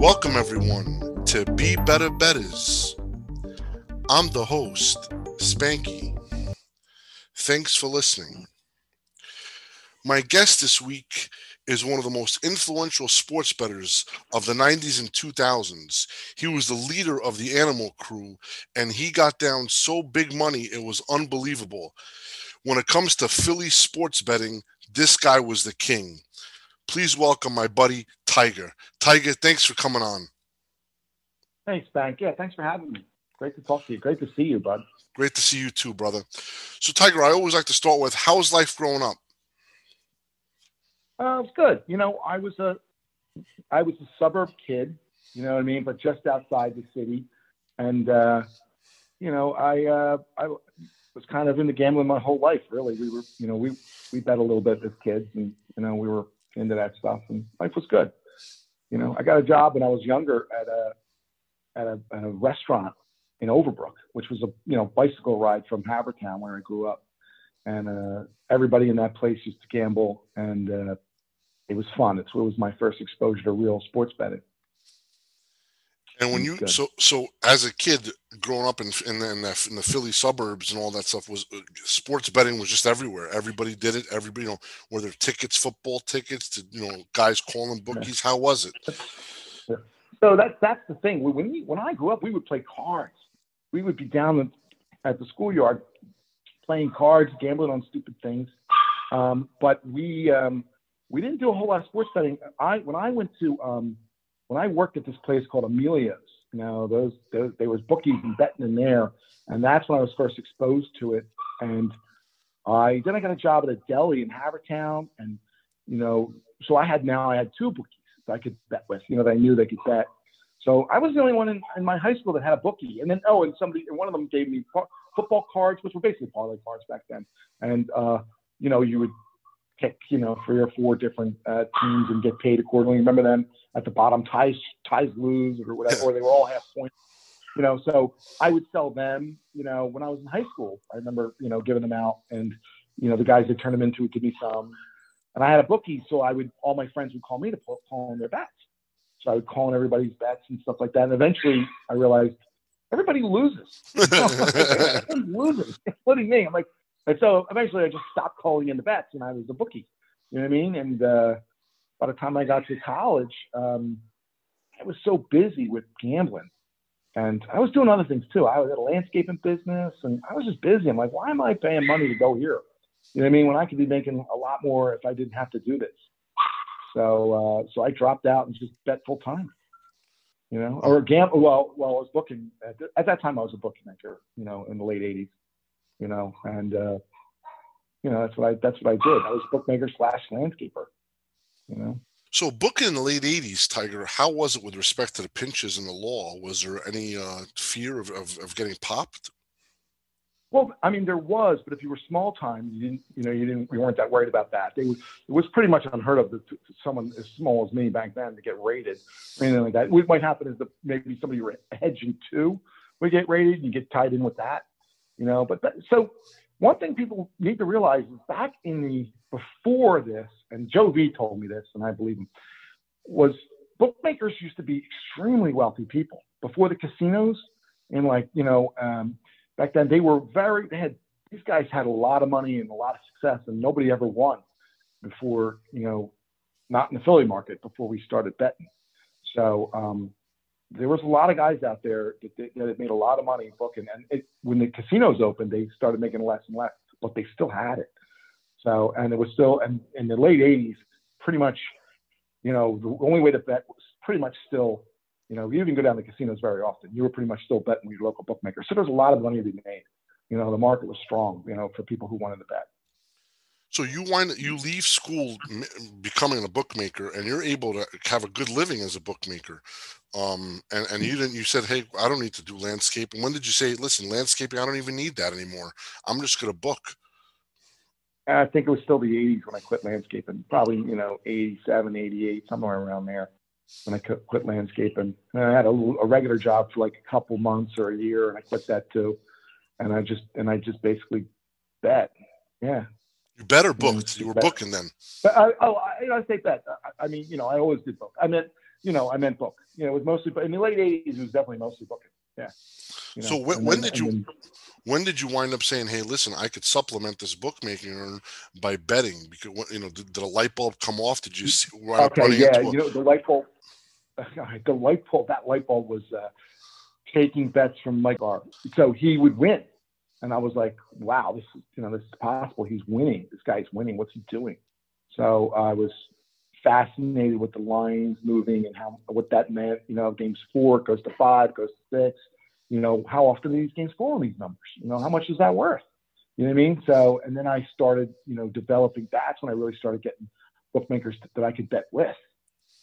Welcome everyone to Be Better Betters. I'm the host, Spanky. Thanks for listening. My guest this week is one of the most influential sports bettors of the 90s and 2000s. He was the leader of the Animal Crew, and he got down so big money it was unbelievable. When it comes to Philly sports betting, this guy was the king. Please welcome my buddy, Tiger. Tiger, thanks for coming on. Thanks, Bank. Yeah, thanks for having me. Great to talk to you. Great to see you, bud. Great to see you too, brother. So, Tiger, I always like to start with, how's life growing up? It was good. You know, I was a suburb kid, you know what I mean, but just outside the city. And, you know, I was kind of into gambling my whole life, really. We were, you know, we bet a little bit as kids, and, you know, we were into that stuff, and life was good. You know, I got a job when I was younger at a restaurant in Overbrook, which was a, you know, bicycle ride from Havertown where I grew up. And everybody in that place used to gamble, and it was fun. It was my first exposure to real sports betting. And when you so as a kid growing up in the Philly suburbs and all that stuff, was sports betting was just everywhere. Everybody did it. Everybody, you know, were there tickets, football tickets, to, you know, guys calling bookies. How was it? So that's the thing. When I grew up, we would play cards. We would be down at the schoolyard playing cards, gambling on stupid things. But we didn't do a whole lot of sports betting. When I worked at this place called Amelia's, you know, those there was bookies and betting in there, and that's when I was first exposed to it. And I got a job at a deli in Havertown, and you know, so I had two bookies that I could bet with, you know, that I knew they could bet. So I was the only one in my high school that had a bookie, and then one of them gave me football cards, which were basically parlay cards back then, and you know, you would pick, you know, 3 or 4 different teams and get paid accordingly. Remember them at the bottom, ties lose or whatever, or they were all half points, you know, so I would sell them, you know, when I was in high school. I remember, you know, giving them out, and, you know, the guys would turn them into, give me some. And I had a bookie, so all my friends would call me to call on their bets. So I would call on everybody's bets and stuff like that. And eventually I realized everybody loses. Everybody loses, including me. I'm like, and so eventually I just stopped calling in the bets, and I was a bookie, you know what I mean? And by the time I got to college, I was so busy with gambling, and I was doing other things too. I was at a landscaping business, and I was just busy. I'm like, why am I paying money to go here? You know what I mean? When I could be making a lot more if I didn't have to do this. So so I dropped out and just bet full time, you know, or gamble. Well, while I was booking at that time, I was a bookmaker, you know, in the late 80s. You know, and you know, that's what I did. I was a bookmaker / landscaper. You know. So booking in the late 80s, Tiger, how was it with respect to the pinches in the law? Was there any fear of getting popped? Well, I mean, there was, but if you were small time, you weren't that worried about that. It was pretty much unheard of to someone as small as me back then to get raided or anything like that. What might happen is that maybe somebody you were hedging to would get raided, and you get tied in with that. You know, but so one thing people need to realize is back before this, and Joe V told me this, and I believe him, was bookmakers used to be extremely wealthy people before the casinos. And like, you know, back then these guys had a lot of money and a lot of success, and nobody ever won before, you know, not in the Philly market before we started betting. So, there was a lot of guys out there that made a lot of money booking, and when the casinos opened, they started making less and less, but they still had it. So, and it was still, and in the late 80s, pretty much, you know, the only way to bet was pretty much still, you know, you didn't go down to the casinos very often. You were pretty much still betting with your local bookmaker. So there was a lot of money to be made. You know, the market was strong, you know, for people who wanted to bet. So you leave school becoming a bookmaker, and you're able to have a good living as a bookmaker. And you said, hey, I don't need to do landscaping. When did you say, listen, landscaping, I don't even need that anymore. I'm just going to book. I think it was still the 80s when I quit landscaping, probably, you know, 87, 88, somewhere around there when I quit landscaping. And I had a regular job for like a couple months or a year, and I quit that too. And I just basically bet. Yeah. You bet or booked? You were booking then. I say bet. I mean, you know, I always did book. I mean, you know, I meant book. You know, it was mostly, but in the late 80s, it was definitely mostly booking. Yeah. You know, so when did you wind up saying, hey, listen, I could supplement this bookmaking earn by betting? Because, you know, did a light bulb come off? Did you see? Okay, yeah, you know, the light bulb was taking bets from Mike R. So he would win. And I was like, wow, this is possible. He's winning. This guy's winning. What's he doing? So I was fascinated with the lines moving and what that meant. You know, games 4 goes to 5, goes to 6. You know, how often do these games score on these numbers? You know, how much is that worth? You know what I mean? So, and then I started, you know, developing. That's when I really started getting bookmakers that I could bet with,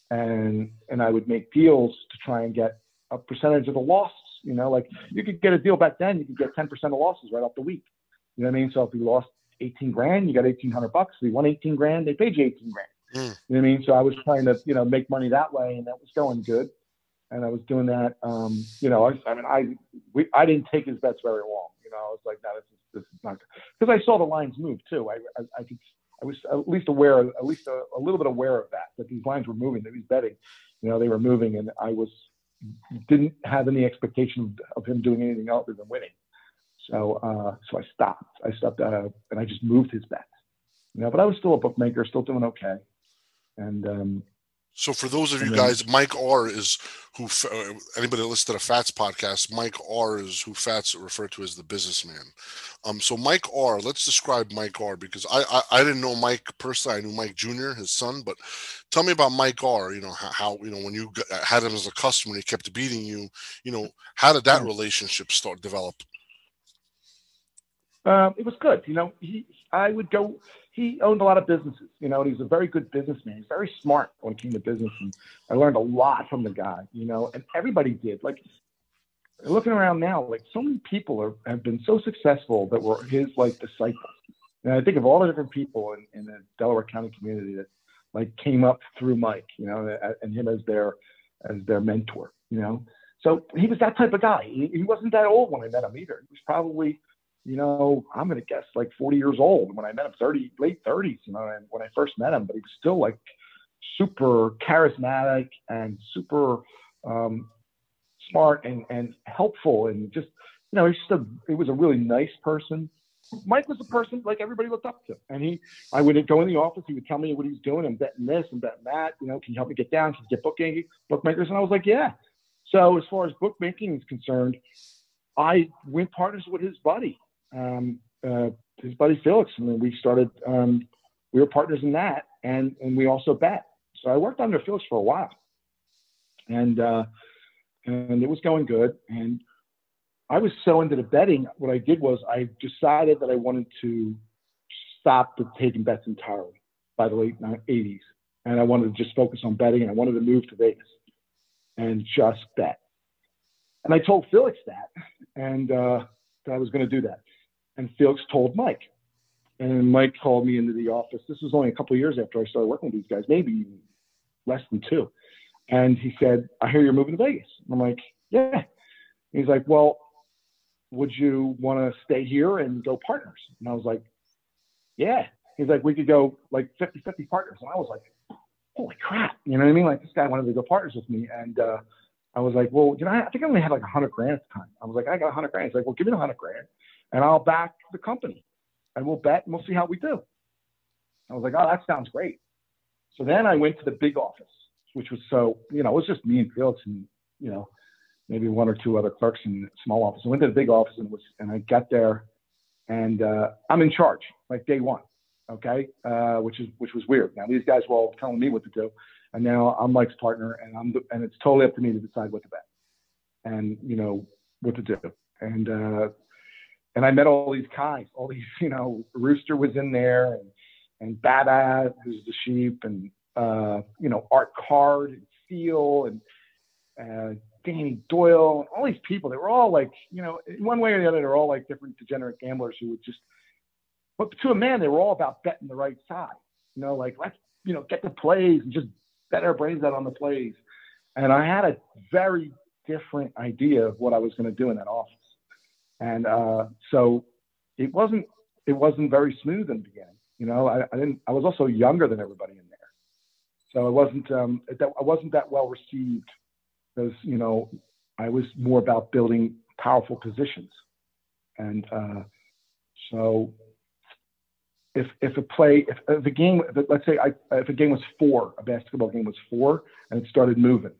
and I would make deals to try and get a percentage of the losses. You know, like you could get a deal back then. You could get 10% of losses right off the week. You know what I mean? So if you lost $18,000, you got $1,800. If you won $18,000, they paid you $18,000. Mm. You know what I mean? So I was trying to, you know, make money that way, and that was going good. And I was doing that. You know, I didn't take his bets very long. You know, I was like, no, this is not good. Because I saw the lines move too. I was at least a little bit aware of that these lines were moving, that he was betting. You know, they were moving, and I didn't have any expectation of him doing anything other than winning. So I stopped, and I just moved his bets. You know, but I was still a bookmaker, still doing okay. And so for those of you guys, Mike R is who anybody that listened to the Fats podcast, Mike R is who Fats referred to as the businessman. So Mike R, let's describe Mike R, because I didn't know Mike personally. I knew Mike Junior, his son, but tell me about Mike R. You know, how you know, when you had him as a customer, he kept beating you. You know, how did that relationship start develop? It was good. You know, he owned a lot of businesses, you know, and he's a very good businessman. He's very smart when it came to business. And I learned a lot from the guy, you know, and everybody did. Like, looking around now, like, so many people have been so successful that were his, like, disciples. And I think of all the different people in the Delaware County community that, like, came up through Mike, you know, and him as their mentor, you know. So he was that type of guy. He wasn't that old when I met him either. He was probably, you know, I'm going to guess like 40 years old when I met him, late 30s, you know, and when I first met him, but he was still like super charismatic and super smart and helpful. And just, you know, he was a really nice person. Mike was a person like everybody looked up to. And I would go in the office, he would tell me what he was doing. I'm betting this, I'm betting that, you know, can you help me get down? Can you get bookmakers? And I was like, yeah. So as far as bookmaking is concerned, I went partners with his buddy. His buddy Felix, and then we started. We were partners in that, and we also bet. So I worked under Felix for a while, and it was going good. And I was so into the betting. What I did was I decided that I wanted to stop the taking bets entirely by the late 80s, and I wanted to just focus on betting, and I wanted to move to Vegas and just bet. And I told Felix that, and that I was going to do that. And Felix told Mike, and Mike called me into the office. This was only a couple of years after I started working with these guys, maybe less than 2. And he said, I hear you're moving to Vegas. And I'm like, yeah. He's like, well, would you want to stay here and go partners? And I was like, yeah. He's like, we could go like 50-50 partners. And I was like, holy crap. You know what I mean? Like, this guy wanted to go partners with me. And I was like, well, you know, I think I only had like $100,000 at the time. I was like, I got $100,000. He's like, well, give me the $100,000. And I'll back the company, and we'll bet, and we'll see how we do. I was like, oh, that sounds great. So then I went to the big office, which was so, you know, it was just me and Felix and, you know, maybe 1 or 2 other clerks in the small office. I went to the big office and I got there, and I'm in charge, like day one, okay, which was weird. Now these guys were all telling me what to do, and now I'm Mike's partner, and and it's totally up to me to decide what to bet, and you know what to do, And I met all these guys, you know, Rooster was in there and Baba, who's the sheep, and, you know, Art Card and Steele and Danny Doyle, and all these people. They were all like, you know, in one way or the other, they're all like different degenerate gamblers who would just, but to a man, they were all about betting the right side, you know, like, let's, you know, get the plays and just bet our brains out on the plays. And I had a very different idea of what I was going to do in that office. And so it wasn't very smooth in the beginning. You know, I was also younger than everybody in there. So I wasn't that well received because, you know, I was more about building powerful positions. And so if a basketball game was 4 and it started moving,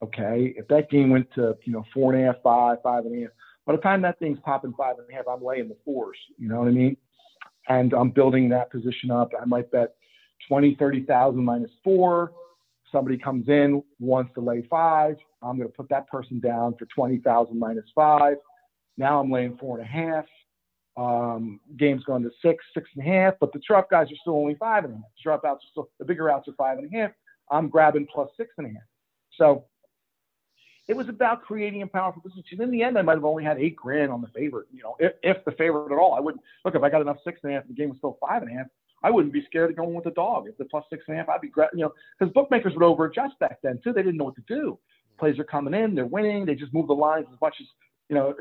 okay, if that game went to, you know, 4.5, 5.5, by the time that thing's popping 5.5, I'm laying the 4s, you know what I mean? And I'm building that position up. I might bet 20, 30,000 minus 4. Somebody comes in, wants to lay 5. I'm going to put that person down for 20,000 minus 5. Now I'm laying 4.5. Game's gone to 6.5, but the drop guys are still only 5.5. The bigger outs are 5.5. I'm grabbing plus 6.5. So it was about creating a powerful position. In the end, I might have only had $8,000 on the favorite, you know, if the favorite at all. I wouldn't look if I got enough 6.5. The game was still 5.5. I wouldn't be scared of going with the dog. If the plus 6.5, I'd be grabbing, you know, because bookmakers would over-adjust back then too. They didn't know what to do. Plays are coming in, they're winning, they just move the lines as much as, you know,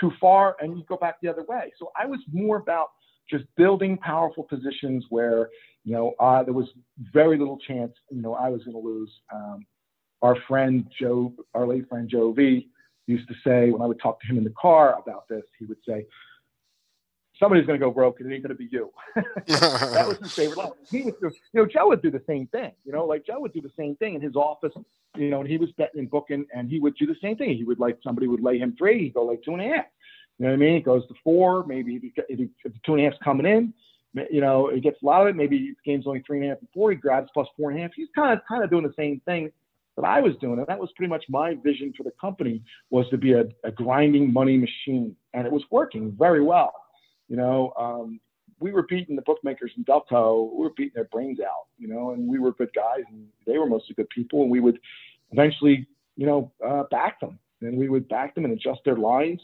too far, and you go back the other way. So I was more about just building powerful positions where, you know, there was very little chance, you know, I was going to lose. Our late friend Joe V, used to say when I would talk to him in the car about this, he would say, "Somebody's going to go broke, and it ain't going to be you." That was his favorite line. He would, you know, Joe would do the same thing. You know, like Joe would do the same thing in his office. You know, and he was betting and booking, and he would do the same thing. He would, like, somebody would lay him 3, he'd go like 2.5. You know what I mean? It goes to 4, maybe if the 2.5's coming in, you know, it gets a lot of it. Maybe the game's only 3.5 and 4. He grabs plus 4.5. He's kind of doing the same thing that I was doing, and that was pretty much my vision for the company, was to be a grinding money machine, and it was working very well. You know, we were beating the bookmakers in Delco. We were beating their brains out, you know, and we were good guys, and they were mostly good people, and we would eventually, you know, back them and adjust their lines,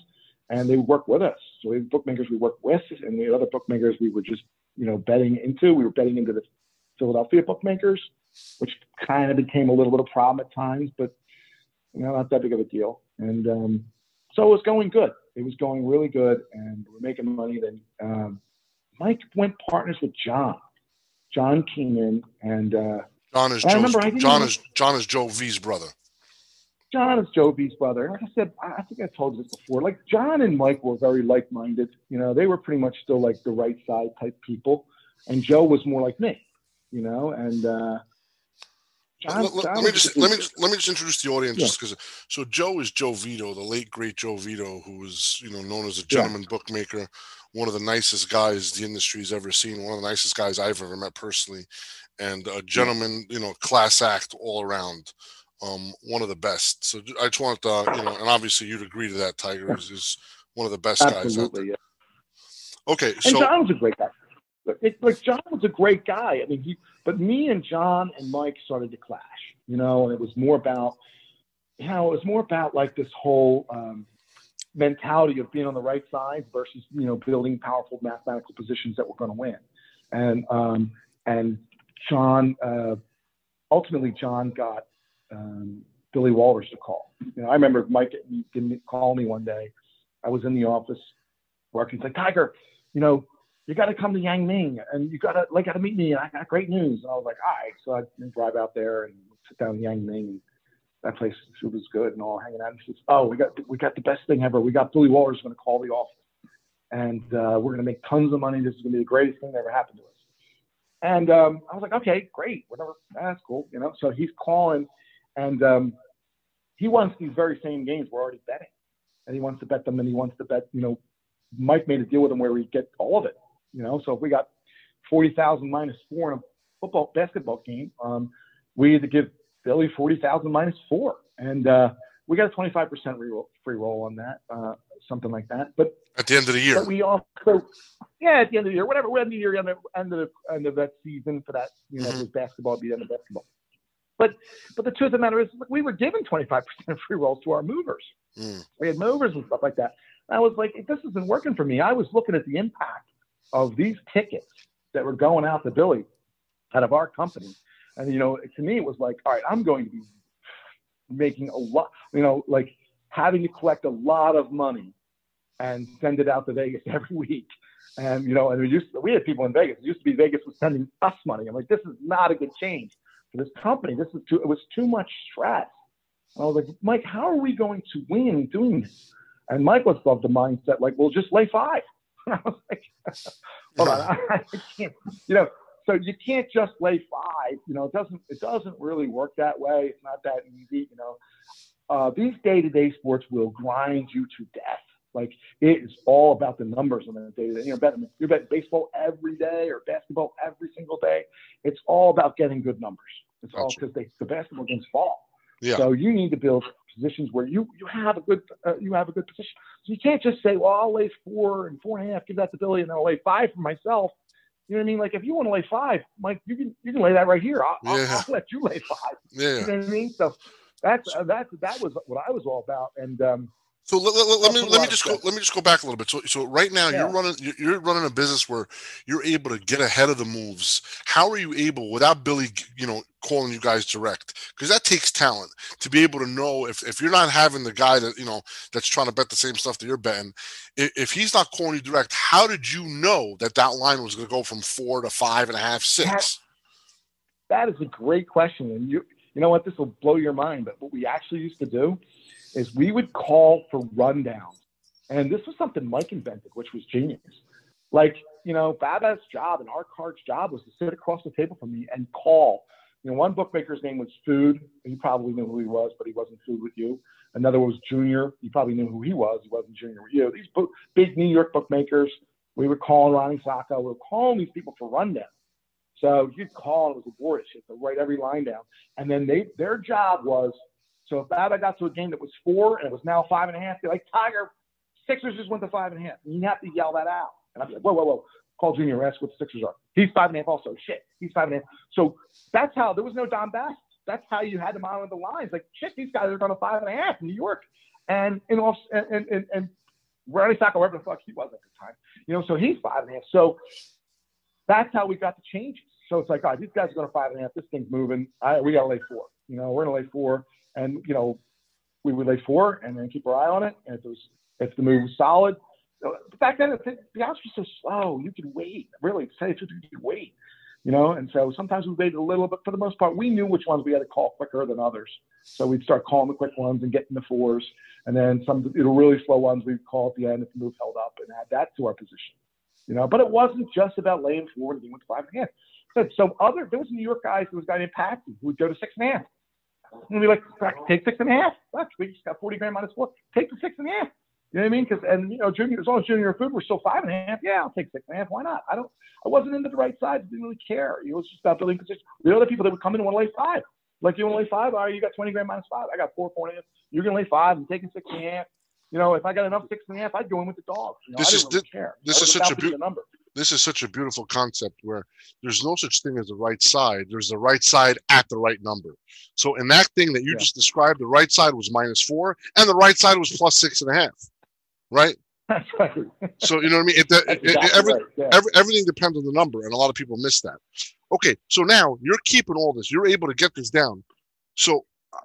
and they would work with us. So we had bookmakers we worked with, and the other bookmakers we were just, you know, betting into. We were betting into the Philadelphia bookmakers, which kind of became a little bit of a problem at times, but, you know, not that big of a deal. And so it was going good. It was going really good, and we're making money. Then Mike went partners with John. John came in, and John is Joe V's brother. John is Joe V's brother. Like I said, I think I told you this before. Like, John and Mike were very like-minded. You know, they were pretty much still like the right side type people, and Joe was more like me. You know, and let me just introduce the audience, yeah. Just because. So Joe is Joe Vito, the late great Joe Vito, who was, you know, known as a gentleman, yeah, bookmaker, one of the nicest guys the industry's ever seen, one of the nicest guys I've ever met personally, and a gentleman, you know, class act all around, one of the best. So I just want you know, and obviously you'd agree to that. Tiger is one of the best guys out there. Yeah. Okay, and so John's a great guy. Like, John was a great guy. I mean, but me and John and Mike started to clash, you know, and it was more about, you know, like this whole mentality of being on the right side versus, you know, building powerful mathematical positions that were going to win. And John, ultimately John got Billy Walters to call. You know, I remember Mike didn't call me one day. I was in the office working. He's like, "Tiger, you know, you got to come to Yang Ming, and you got to meet me. And I got great news." And I was like, all right. So I drive out there and sit down in Yang Ming, and that place was good and all, hanging out. And she says, "Oh, we got the best thing ever. We got Billy Walters going to call the office, and we're going to make tons of money. This is going to be the greatest thing that ever happened to us." And I was like, okay, great, whatever, that's cool, you know. So he's calling, and he wants these very same games we're already betting, and he wants to bet them, and he wants to bet, you know, Mike made a deal with him where we get all of it. You know, so if we got 40,000 minus 4 in a basketball game, we had to give Billy 40,000 minus 4, and we got a 25% free roll on that, something like that. But at the end of the year, at the end of the year, whatever, we had the year end of that season for that, you know, it was basketball, be the end of basketball. But the truth of the matter is, we were given 25% free rolls to our movers. We had movers and stuff like that. And I was like, this isn't working for me. I was looking at the impact of these tickets that were going out to Billy out of our company. And, you know, to me, it was like, all right, I'm going to be making a lot, you know, like having to collect a lot of money and send it out to Vegas every week. And, you know, we had people in Vegas. It used to be Vegas was sending us money. I'm like, this is not a good change. for this company. It was too much stress. And I was like, Mike, how are we going to win doing this? And Mike was of the mindset, like, well, just lay five. And I was like, hold on, I can't, so you can't just lay five, it doesn't really work that way. It's not that easy, these day-to-day sports will grind you to death. Like, it is all about the numbers on the day-to-day. You're betting baseball every day or basketball every single day. It's all about getting good numbers. It's all because the basketball games fall. Yeah. So you need to build positions where you have a good position. So you can't just say, well, I'll lay 4 and 4.5, give that to Billy, and then I'll lay 5 for myself. You know what I mean? Like, if you want to lay 5, Mike, you can lay that right here. I'll let you lay 5. Yeah. You know what I mean? So that was what I was all about. And so let me just go back a little bit. So right now you're running a business where you're able to get ahead of the moves. How are you able, without Billy, calling you guys direct? Because that takes talent to be able to know if you're not having the guy that that's trying to bet the same stuff that you're betting. If he's not calling you direct, how did you know that line was going to go from 4 to 5.5, 6? That is a great question, and you know what? This will blow your mind. But what we actually used to do is we would call for rundowns. And this was something Mike invented, which was genius. Like, Baba's job and our card's job was to sit across the table from me and call. One bookmaker's name was Food. You probably knew who he was, but he wasn't Food with you. Another was Junior. You probably knew who he was. He wasn't Junior with you. These big New York bookmakers, we were calling Ronnie Saka. We were calling these people for rundowns. So you'd call, and it was laborious. You had to write every line down. And then their job was, so if Baba got to a game that was 4 and it was now 5.5, they're like, Tiger, Sixers just went to 5.5. And you have to yell that out. And I'd be like, whoa. Call Junior, ask what the Sixers are. He's 5.5 also. Shit, he's 5.5. So that's how, there was no Don Bass. That's how you had them on the lines. Like, shit, these guys are going to 5.5 in New York. And Ronnie Saka, wherever the fuck he was at the time. So he's 5.5. So that's how we got the changes. So it's like, all right, these guys are going to 5.5. This thing's moving. We got to lay 4. We're going to lay 4. And, we would lay 4 and then keep our eye on it. And if the move was solid. Back then, the odds were so slow. You could wait. Really, say you could wait. And so sometimes we waited a little, but for the most part, we knew which ones we had to call quicker than others. So we'd start calling the quick ones and getting the 4s. And then some really slow ones we'd call at the end if the move held up and add that to our position. But it wasn't just about laying 4 and he went to 5.5. There was New York guys, there was a guy named Patsy who would go to 6.5. And we'd be like, take 6.5. Look, we just got 40 grand minus 4. Take the 6.5. You know what I mean? Junior, as long as Junior and Food were still 5.5, yeah, I'll take 6.5. Why not? I wasn't into the right side. I didn't really care. It was just about building position. The other people that would come in and want to lay 5. Like, you want to lay 5? All right, you got 20 grand minus 5. I got 4.5. You're going to lay 5 and taking 6.5. If I got enough 6.5, I'd go in with the dogs. This is such a beautiful concept where there's no such thing as the right side. There's the right side at the right number. So in that thing that you just described, the right side was -4 and the right side was +6.5. Right? That's right. So you know what I mean? Everything depends on the number, and a lot of people miss that. Okay, so now you're keeping all this. You're able to get this down. So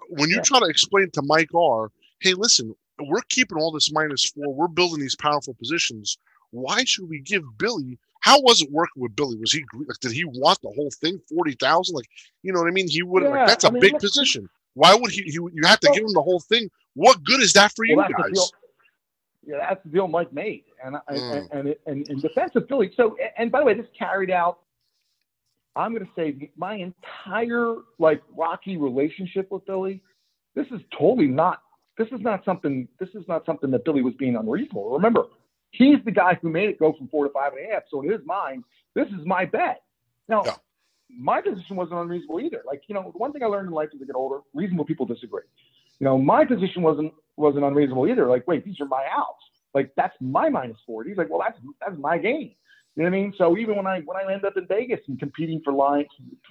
when you try to explain to Mike R, hey, listen, we're keeping all this -4. We're building these powerful positions. Why should we give Billy? How was it working with Billy? Was he like? Did he want the whole thing, 40,000? Like, you know what I mean? He would. That's big position. Why would he? You have to give him the whole thing. What good is that for you guys? That's the deal Mike made, and in defense of Billy. So, and by the way, this carried out. I'm going to say my entire rocky relationship with Billy. This is totally not. This is not something that Billy was being unreasonable. Remember, he's the guy who made it go from 4 to 5.5. So in his mind, this is my bet. Now, my position wasn't unreasonable either. One thing I learned in life as I get older, reasonable people disagree. My position wasn't unreasonable either. Like, wait, these are my outs. Like, that's my -4. He's like, well, that's my game. You know what I mean? So even when I end up in Vegas and competing for lines,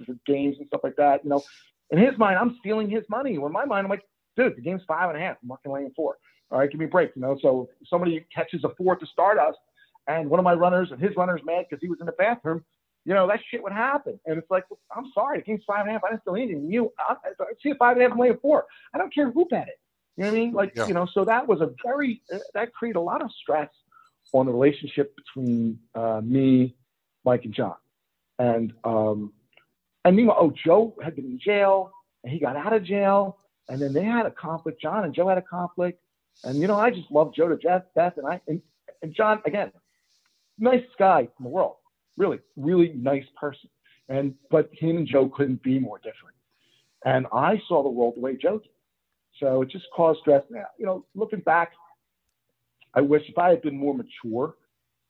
for games and stuff like that, in his mind, I'm stealing his money. Well, in my mind, I'm like, dude, the game's 5.5. I'm working laying 4. All right, give me a break. So somebody catches a 4 to Stardust, and one of my runners and his runner's mad because he was in the bathroom. That shit would happen. And it's like, I'm sorry, the game's 5.5. I didn't steal anything. I see a 5.5. I'm laying 4. I don't care who bet it. You know what I mean? So that was a that created a lot of stress on the relationship between me, Mike, and John. And And meanwhile, Joe had been in jail, and he got out of jail, and then they had a conflict. John and Joe had a conflict, and I just love Joe to death, and John, again, nice guy in the world, really nice person, but him and Joe couldn't be more different. And I saw the world the way Joe did, so it just caused stress. Now, looking back, I wish if I had been more mature,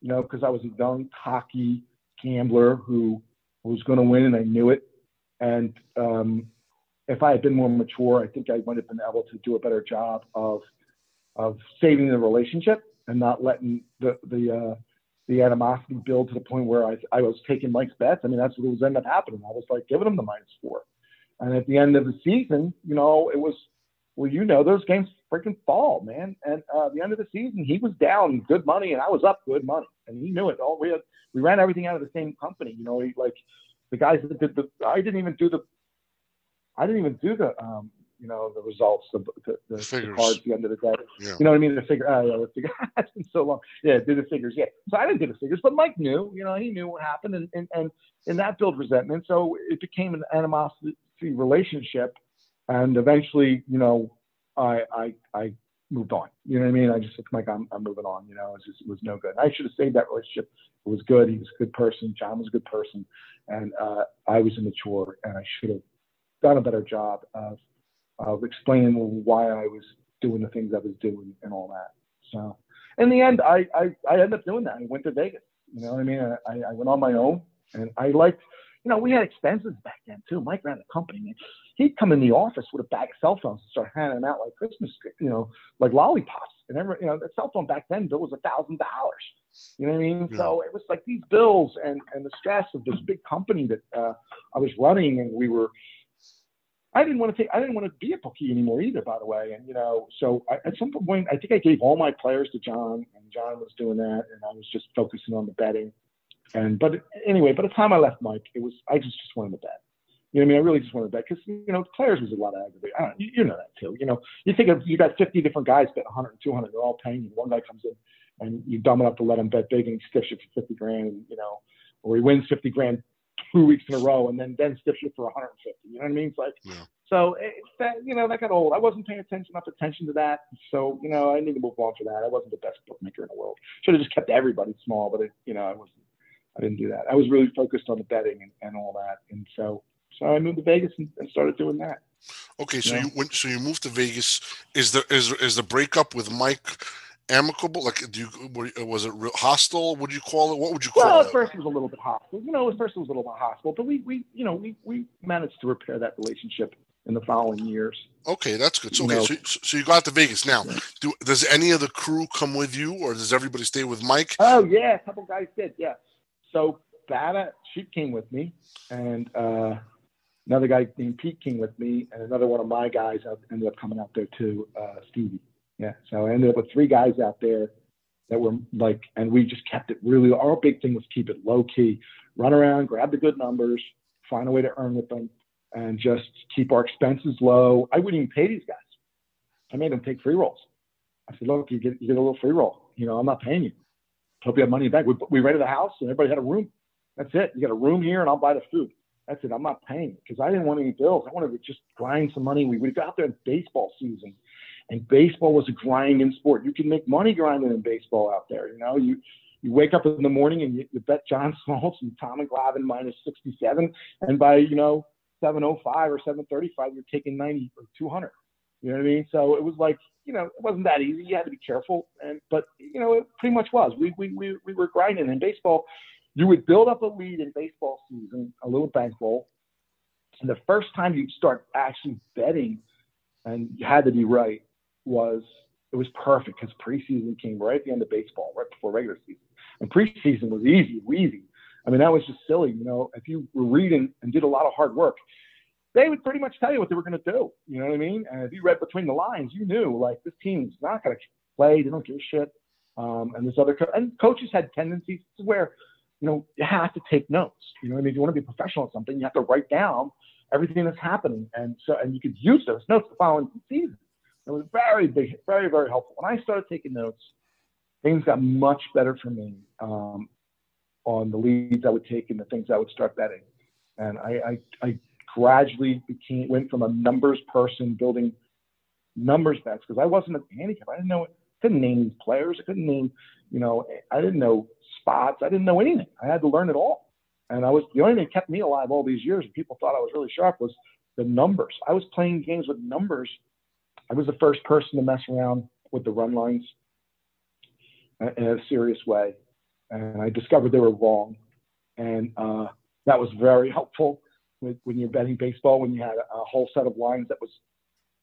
because I was a young, cocky gambler who was going to win, and I knew it. And if I had been more mature, I think I might have been able to do a better job of saving the relationship and not letting the animosity build to the point where I was taking Mike's bets. I mean, that's what was ended up happening. I was like giving him the -4. And at the end of the season, it was, those games freaking fall, man. And at the end of the season, he was down good money and I was up good money. And he knew it. All we ran everything out of the same company. The guys that did the results, the cards at the end of the day. Yeah. You know what I mean? It's been so long. Yeah, did the figures. Yeah. So I didn't do the figures, but Mike knew, he knew what happened. And that built resentment. So it became an animosity relationship. And eventually, I moved on. You know what I mean? I just looked like I'm moving on. It was no good. I should have saved that relationship. It was good. He was a good person. John was a good person. And I was immature, and I should have done a better job of explaining why I was doing the things I was doing and all that. So in the end, I ended up doing that. I went to Vegas. You know what I mean? I went on my own, and I liked. We had expenses back then too. Mike ran the company, man. He'd come in the office with a bag of cell phones and start handing out like Christmas, like lollipops. And the cell phone back then bill was $1,000. You know what I mean? Yeah. So it was like these bills and the stress of this big company that I was running, and I didn't want to be a bookie anymore either, by the way. And so at some point, I think I gave all my players to John, and John was doing that, and I was just focusing on the betting. But by the time I left Mike, I just wanted to bet. You know what I mean? I really just wanted to bet because, players was a lot of aggravation. You know that too. You think you got 50 different guys bet 100 and 200, they're all paying you. One guy comes in and you dumb enough to let him bet big, and he stiffs you for 50 grand, or he wins 50 grand 2 weeks in a row and then stiffs you for 150. You know what I mean? It's like, yeah. So that got old. I wasn't paying enough attention to that. So, I need to move on for that. I wasn't the best bookmaker in the world. Should have just kept everybody small, but I didn't do that. I was really focused on the betting and all that, and so I moved to Vegas and started doing that. Okay, so you moved to Vegas. Is the breakup with Mike amicable? Like, was it real hostile? Would you call it? What would you call it? Well, at first it was a little bit hostile. At first it was a little bit hostile, but we managed to repair that relationship in the following years. Okay, that's good. So you got to Vegas. Now, does any of the crew come with you, or does everybody stay with Mike? Oh yeah, a couple guys did. Yeah. So Bada, she came with me, and another guy named Pete came with me, and another one of my guys ended up coming out there too, Stevie. Yeah, so I ended up with three guys out there that were like, and we just kept it really. Our big thing was keep it low key, run around, grab the good numbers, find a way to earn with them, and just keep our expenses low. I wouldn't even pay these guys. I made them take free rolls. I said, look, you get a little free roll. I'm not paying you. Hope you have money back. We rented a house and everybody had a room. That's it. You got a room here and I'll buy the food. That's it. I'm not paying because I didn't want any bills. I wanted to just grind some money. We would go out there in baseball season, and baseball was a grinding sport. You can make money grinding in baseball out there. You wake up in the morning and you bet John Smoltz and Tom McGlavin -67, and by 7:05 or 7:35 you're taking 90 or 200. You know what I mean? So it was like, it wasn't that easy. You had to be careful. But it pretty much was. We were grinding. In baseball, you would build up a lead in baseball season, a little bankroll. And the first time you'd start actually betting, and you had to be right, it was perfect because preseason came right at the end of baseball, right before regular season. And preseason was easy. I mean, that was just silly. If you were reading and did a lot of hard work, they would pretty much tell you what they were going to do. You know what I mean? And if you read between the lines, you knew, like, this team's not going to play. They don't give a shit. And this other and coaches had tendencies to where, you have to take notes. You know what I mean? If you want to be professional at something, you have to write down everything that's happening. And you could use those notes the following season. It was very big, very, very helpful. When I started taking notes, things got much better for me on the leads I would take and the things I would start betting. And I gradually went from a numbers person building numbers bets, because I wasn't a handicap. I didn't know, couldn't name these players. I couldn't name, I didn't know spots. I didn't know anything. I had to learn it all. And I was, the only thing that kept me alive all these years, and people thought I was really sharp, was the numbers. I was playing games with numbers. I was the first person to mess around with the run lines in a serious way. And I discovered they were wrong. And that was very helpful when you're betting baseball, when you had a whole set of lines that was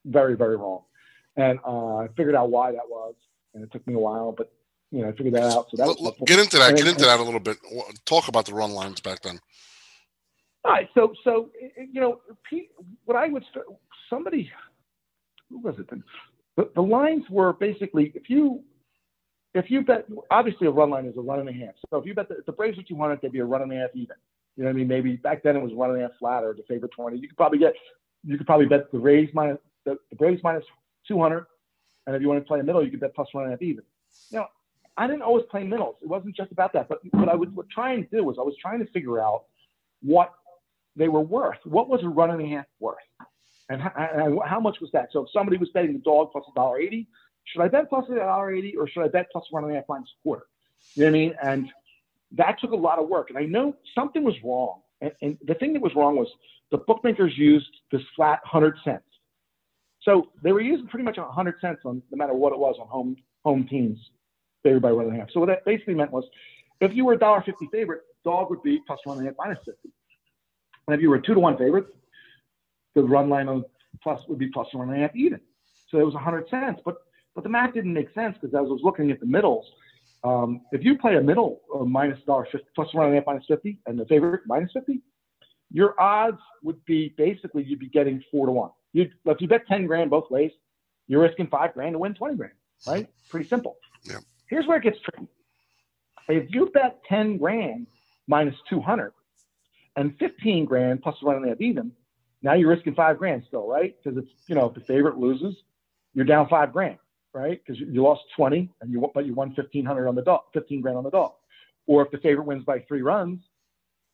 very, very wrong. And I figured out why that was. And it took me a while, but I figured that out. So that was helpful. Get into that. Get into that a little bit. Talk about the run lines back then. All right. So what I would start, somebody, who was it then? The lines were basically, if you bet, obviously a run line is a run and a half. So if you bet the Braves at 200, they'd be a run and a half even. You know what I mean? Maybe back then it was run and a half flat or the favorite 20. You could probably bet the Braves minus 200, and if you wanted to play a middle, you could bet plus run and a half even. I didn't always play middles. It wasn't just about that. But what I would try and do was I was trying to figure out what they were worth. What was a run and a half worth? And how much was that? So if somebody was betting the dog plus $1.80, should I bet plus $1.80 or should I bet plus run and a half minus a quarter? You know what I mean? And that took a lot of work. And I know something was wrong. And the thing that was wrong was the bookmakers used this flat 100 cents. So they were using pretty much 100 cents on no matter what it was on home teams favored by 1.5. So what that basically meant was if you were a $1.50 favorite, dog would be plus 1.5 minus 50. And if you were a 2-to-1 favorite, the run line on plus would be plus 1.5 even. So it was 100 cents. But the math didn't make sense because I was looking at the middles. If you play a middle minus $1.50, plus 1.5 minus 50, and the favorite minus 50, your odds would be basically you'd be getting 4-to-1. If you bet 10 grand both ways, you're risking 5 grand to win 20 grand, right? Pretty simple. Yeah. Here's where it gets tricky. If you bet 10 grand minus 200 and 15 grand plus 1.5 even, now you're risking 5 grand still, right? Because it's, if the favorite loses, you're down 5 grand, right? Because you lost 20 and you won 1,500 on the dog, 15 grand on the dog. Or if the favorite wins by 3 runs,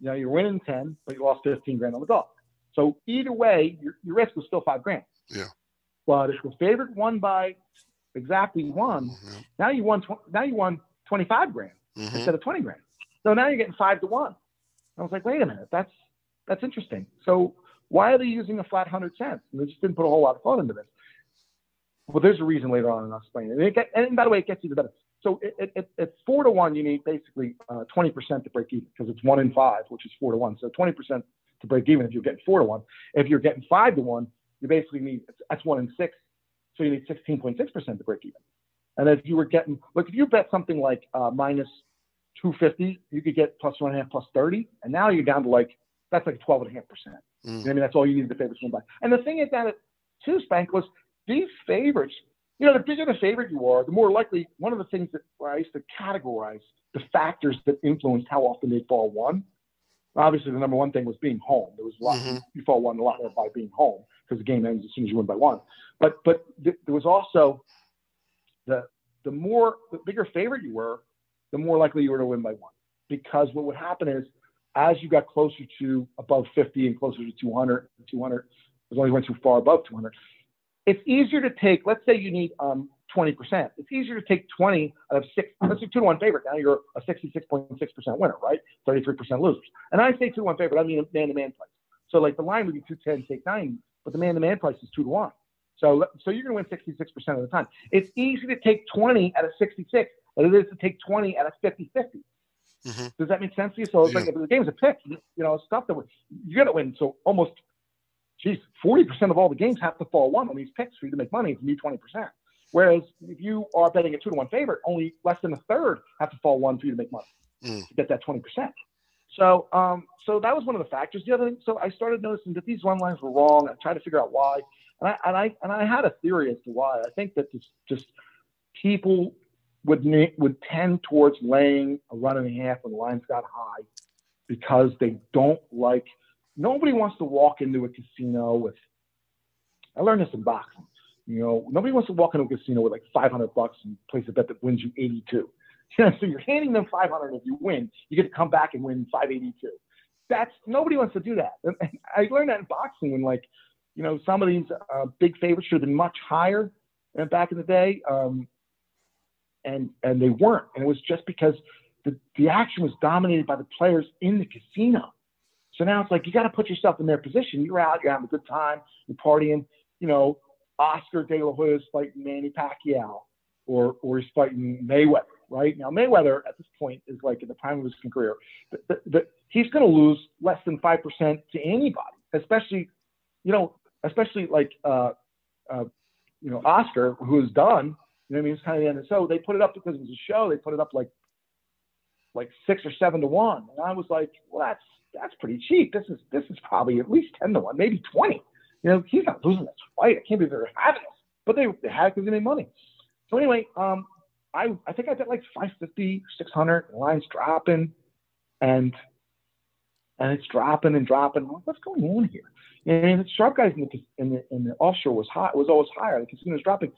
you're winning 10, but you lost 15 grand on the dog. So either way, your risk was still 5 grand. Yeah. But if the favorite won by exactly 1, mm-hmm. now you won 25 grand mm-hmm. instead of 20 grand. So now you're getting 5-to-1. I was like, wait a minute, that's interesting. So why are they using a flat 100 cents? And they just didn't put a whole lot of thought into this. Well, there's a reason later on, and I'll explain it. And by the way, it gets even better. So at 4-to-1, you need basically 20% to break even because it's 1 in 5, which is 4-to-1. So 20% to break even if you're getting 4-to-1. If you're getting 5-to-1, you basically need that's 1 in 6. So you need 16.6% to break even. And if you were getting, if you bet something like minus 250, you could get plus 1.5, plus 30. And now you're down to that's 12.5%. Mm. You know, that's all you need the favorites to win by. And the thing is that too, Spank, was these favorites, the bigger the favorite you are, the more likely, one of the things that I used to categorize the factors that influenced how often they fall one. Obviously, the number one thing was being home. There was a lot, mm-hmm. You fall one a lot more by being home because the game ends as soon as you win by 1. But there was also the bigger favorite you were, the more likely you were to win by 1. Because what would happen is as you got closer to above 50 and closer to 200, as long as you went too far above 200, it's easier to take. Let's say you need 20%. It's easier to take 20 out of 6. Let's do 2-to-1 favorite. Now you're a 66.6% winner, right? 33% losers. And I say 2-to-1 favorite, I mean a man-to-man price. So the line would be 210, take 90, but the man-to-man price is 2-to-1. So you're going to win 66% of the time. It's easy to take 20 out of 66 than it is to take 20 out of 50-50. Mm-hmm. Does that make sense to you? So it's if the game's a pick, stuff that you got to win. So almost, 40% of all the games have to fall 1 on these picks for you to make money. It's new 20%. Whereas if you are betting a 2-to-1 favorite, only less than a third have to fall 1 for you to make money to get that 20%. So that was one of the factors. The other thing, so I started noticing that these run lines were wrong. I tried to figure out why, and I had a theory as to why. I think that just people would tend towards laying a run and a half when the lines got high because they don't like. Nobody wants to walk into a casino with. I learned this in boxing. Nobody wants to walk into a casino with $500 and place a bet that wins you 82. So you're handing them 500. If you win, you get to come back and win 582. That's nobody wants to do that. And I learned that in boxing when, like, you know, some of these big favorites should have been much higher back in the day, and they weren't. And it was just because the action was dominated by the players in the casino. So now it's like, you got to put yourself in their position. You're out, you're having a good time, you're partying. You know, Oscar De La Hoya is fighting Manny Pacquiao, or he's fighting Mayweather, right? Now, Mayweather at this point is like in the prime of his career. He's going to lose less than 5% to anybody, especially like, you know, Oscar, who's done, you know what I mean? It's kind of the end of the show. They put it up because it was a show. They put it up like 6 or 7 to 1. And I was like, well, that's pretty cheap. This is probably at least 10 to 1, maybe 20. You know, he's not losing this fight. I can't believe they're having this, but they had it because they made money. So anyway, I think I bet like 550, 600, the line's dropping and it's dropping and dropping. Like, what's going on here? And the sharp guys in the offshore was hot. It was always higher. The casino was dropping.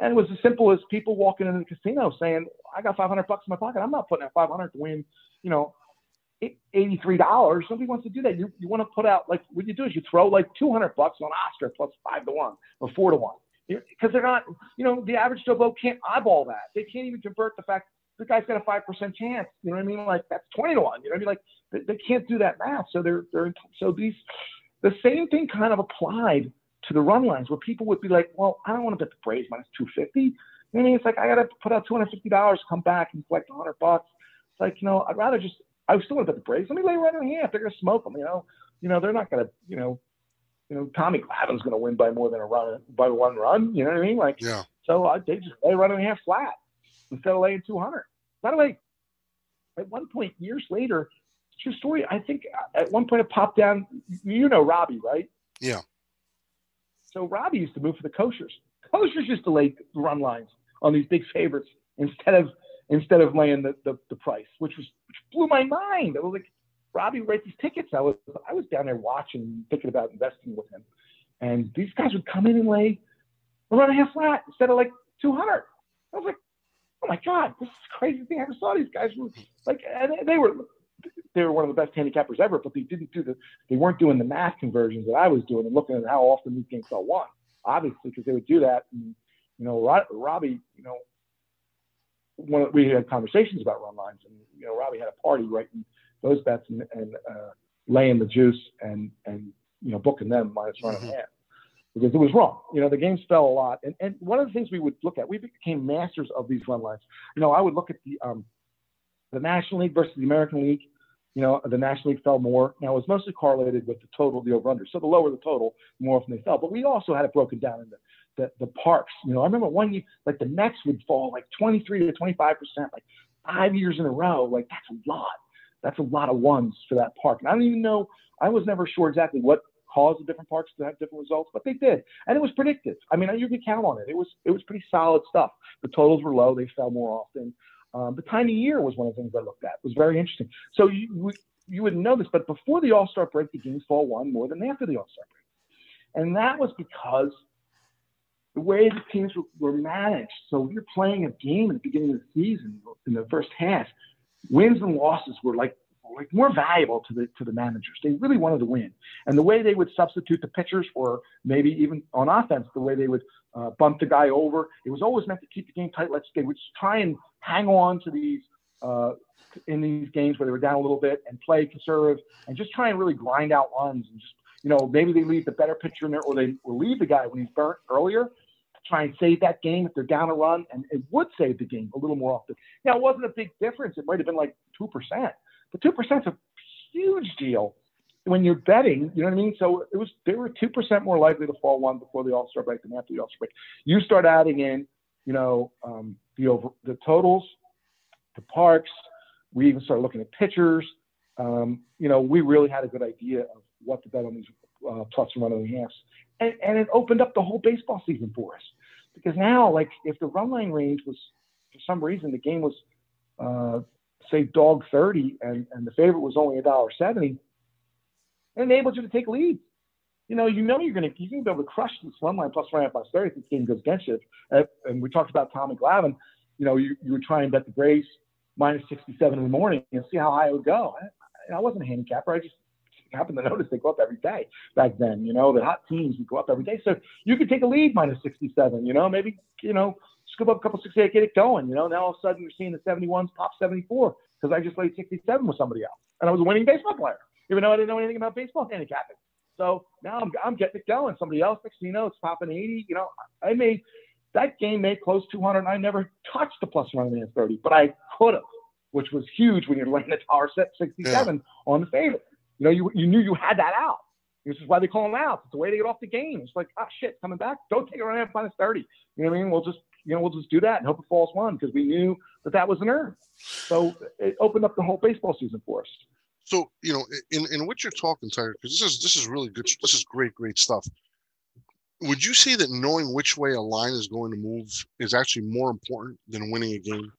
And it was as simple as people walking into the casino saying, I got $500 in my pocket. I'm not putting out 500 to win, you know, $83. Somebody wants to do that. You want to put out, like, what you do is you throw like $200 on Oscar plus 5 to 1 or 4 to 1. Because they're not, you know, the average Joe Blow can't eyeball that. They can't even convert the fact the guy's got a 5% chance. You know what I mean? Like, that's 20 to 1. You know what I mean? Like, they can't do that math. So the same thing kind of applied to the run lines, where people would be like, well, I don't want to bet the Braves minus 250. You know what I mean? It's like, I got to put out $250, come back and collect $100. It's like, you know, I'd rather just, I still want to bet the Braves. Let me lay right in here. If they're going to smoke them, you know, they're not going to, you know, Tommy Glavin's going to win by more than one run. You know what I mean? Like, yeah. So they just lay right in here flat instead of laying 200. By the way, at one point, years later, true story, I think at one point it popped down, you know, Robbie, right? Yeah. So Robbie used to move for the Koshers. Koshers used to lay run lines on these big favorites instead of laying the price, which blew my mind. I was like, Robbie would write these tickets. I was down there watching, thinking about investing with him, and these guys would come in and lay a run and a half flat instead of like 200. I was like, oh my god, this is the craziest thing I ever saw. These guys were like, and they were one of the best handicappers ever, but they weren't doing the math conversions that I was doing and looking at how often these games got won, obviously, because they would do that. And, you know, Robbie, you know, we had conversations about run lines, and, you know, Robbie had a party writing those bets and laying the juice and, you know, booking them minus run and a half, because it was wrong. You know, the games fell a lot. And one of the things we would look at, we became masters of these run lines. You know, I would look at the National League versus the American League. You know, the National League fell more. Now, it was mostly correlated with the total, the over-under. So the lower the total, the more often they fell. But we also had it broken down into the parks. You know, I remember one year, like, the Mets would fall like 23 to 25%, like 5 years in a row. Like, that's a lot. That's a lot of ones for that park. And I don't even know, I was never sure exactly what caused the different parks to have different results, but they did. And it was predictive. I mean, you could count on it. It was pretty solid stuff. The totals were low. They fell more often. The time of year was one of the things I looked at. It was very interesting. So you wouldn't know this, but before the All-Star break, the games fall one more than after the All-Star break. And that was because the way the teams were managed. So you're playing a game at the beginning of the season in the first half. Wins and losses were like more valuable to the managers. They really wanted to win. And the way they would substitute the pitchers, or maybe even on offense, the way they would bump the guy over, it was always meant to keep the game tight. They would try and hang on to these in these games where they were down a little bit and play conservative and just try and really grind out runs. And just, you know, maybe they leave the better pitcher in there, or they will leave the guy when he's burnt earlier to try and save that game if they're down a run. And it would save the game a little more often. Now, it wasn't a big difference. It might have been like 2%. But 2% is a huge deal when you're betting, you know what I mean? So they were 2% more likely to fall one before the All-Star break than after the All-Star break. You start adding in, you know, the totals, the parks. We even started looking at pitchers. You know, we really had a good idea of what to bet on these plus and run and halves. And it opened up the whole baseball season for us. Because now, like, if the run line range was, for some reason, the game was say dog 30 and the favorite was only $1.70, it enabled you to take leads. You can be able to crush this run line plus run plus 30 if this game goes against you. And we talked about Tommy Glavine. You know, you would try and bet the Braves minus 67 in the morning and see how high it would go. I wasn't a handicapper. I just happen to notice they go up every day back then, you know, the hot teams would go up every day. So you could take a lead minus 67, you know, maybe, you know, scoop up a couple 68, get it going, you know. Now all of a sudden you're seeing the 71s pop 74 because I just laid 67 with somebody else. And I was a winning baseball player, even though I didn't know anything about baseball handicapping. So now I'm getting it going. Somebody else, next thing you know, it's popping 80. You know, I made that game made close 200, and I never touched the plus money minus 30, but I could have, which was huge when you're laying a dollar set 67 on the favorite. You know, you knew you had that out. This is why they call them out. It's the way to get off the game. It's like, ah, shit, coming back, don't take it right at minus 30. You know what I mean? We'll just, you know, we'll just do that and hope it falls one because we knew that that was an earn. So it opened up the whole baseball season for us. So, you know, in what you're talking, Tiger, because this is really good. This is great stuff. Would you say that knowing which way a line is going to move is actually more important than winning a game?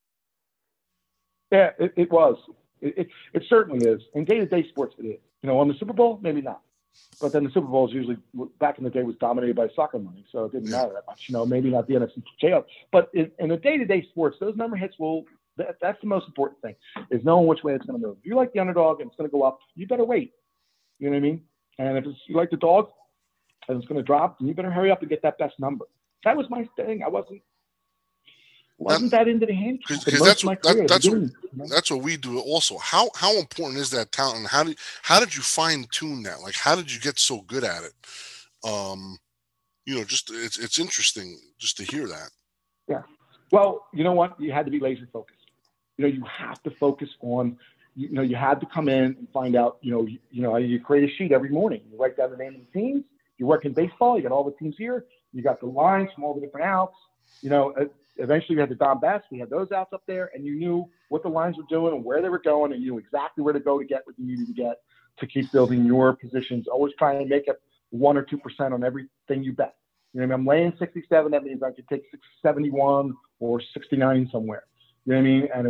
Yeah, it was. It certainly is. In day-to-day sports, it is. You know, on the Super Bowl, maybe not. But then the Super Bowl is usually, back in the day, was dominated by soccer money, so it didn't matter that much. You know, maybe not the NFC Championship. But in the day-to-day sports, those number hits will – that's the most important thing, is knowing which way it's going to move. If you like the underdog and it's going to go up, you better wait. You know what I mean? And if you like the dog and it's going to drop, then you better hurry up and get that best number. That was my thing. I wasn't that into the handicap. That's what we do also. How important is that talent? And how did you fine tune that? Like, how did you get so good at it? You know, just it's interesting just to hear that. Yeah. Well, you know what? You had to be laser focused. You know, you have to focus on, you know, you had to come in and find out, you know, you create a sheet every morning. You write down the name of the teams. You work in baseball. You got all the teams here. You got the lines from all the different outs. You know, eventually we had the Don Bass. We had those outs up there, and you knew what the lines were doing and where they were going, and you knew exactly where to go to get what you needed to get to keep building your positions, always trying to make up 1 or 2% on everything you bet. You know what I mean? I'm laying 67. That means I could take 71 or 69 somewhere. You know what I mean? And it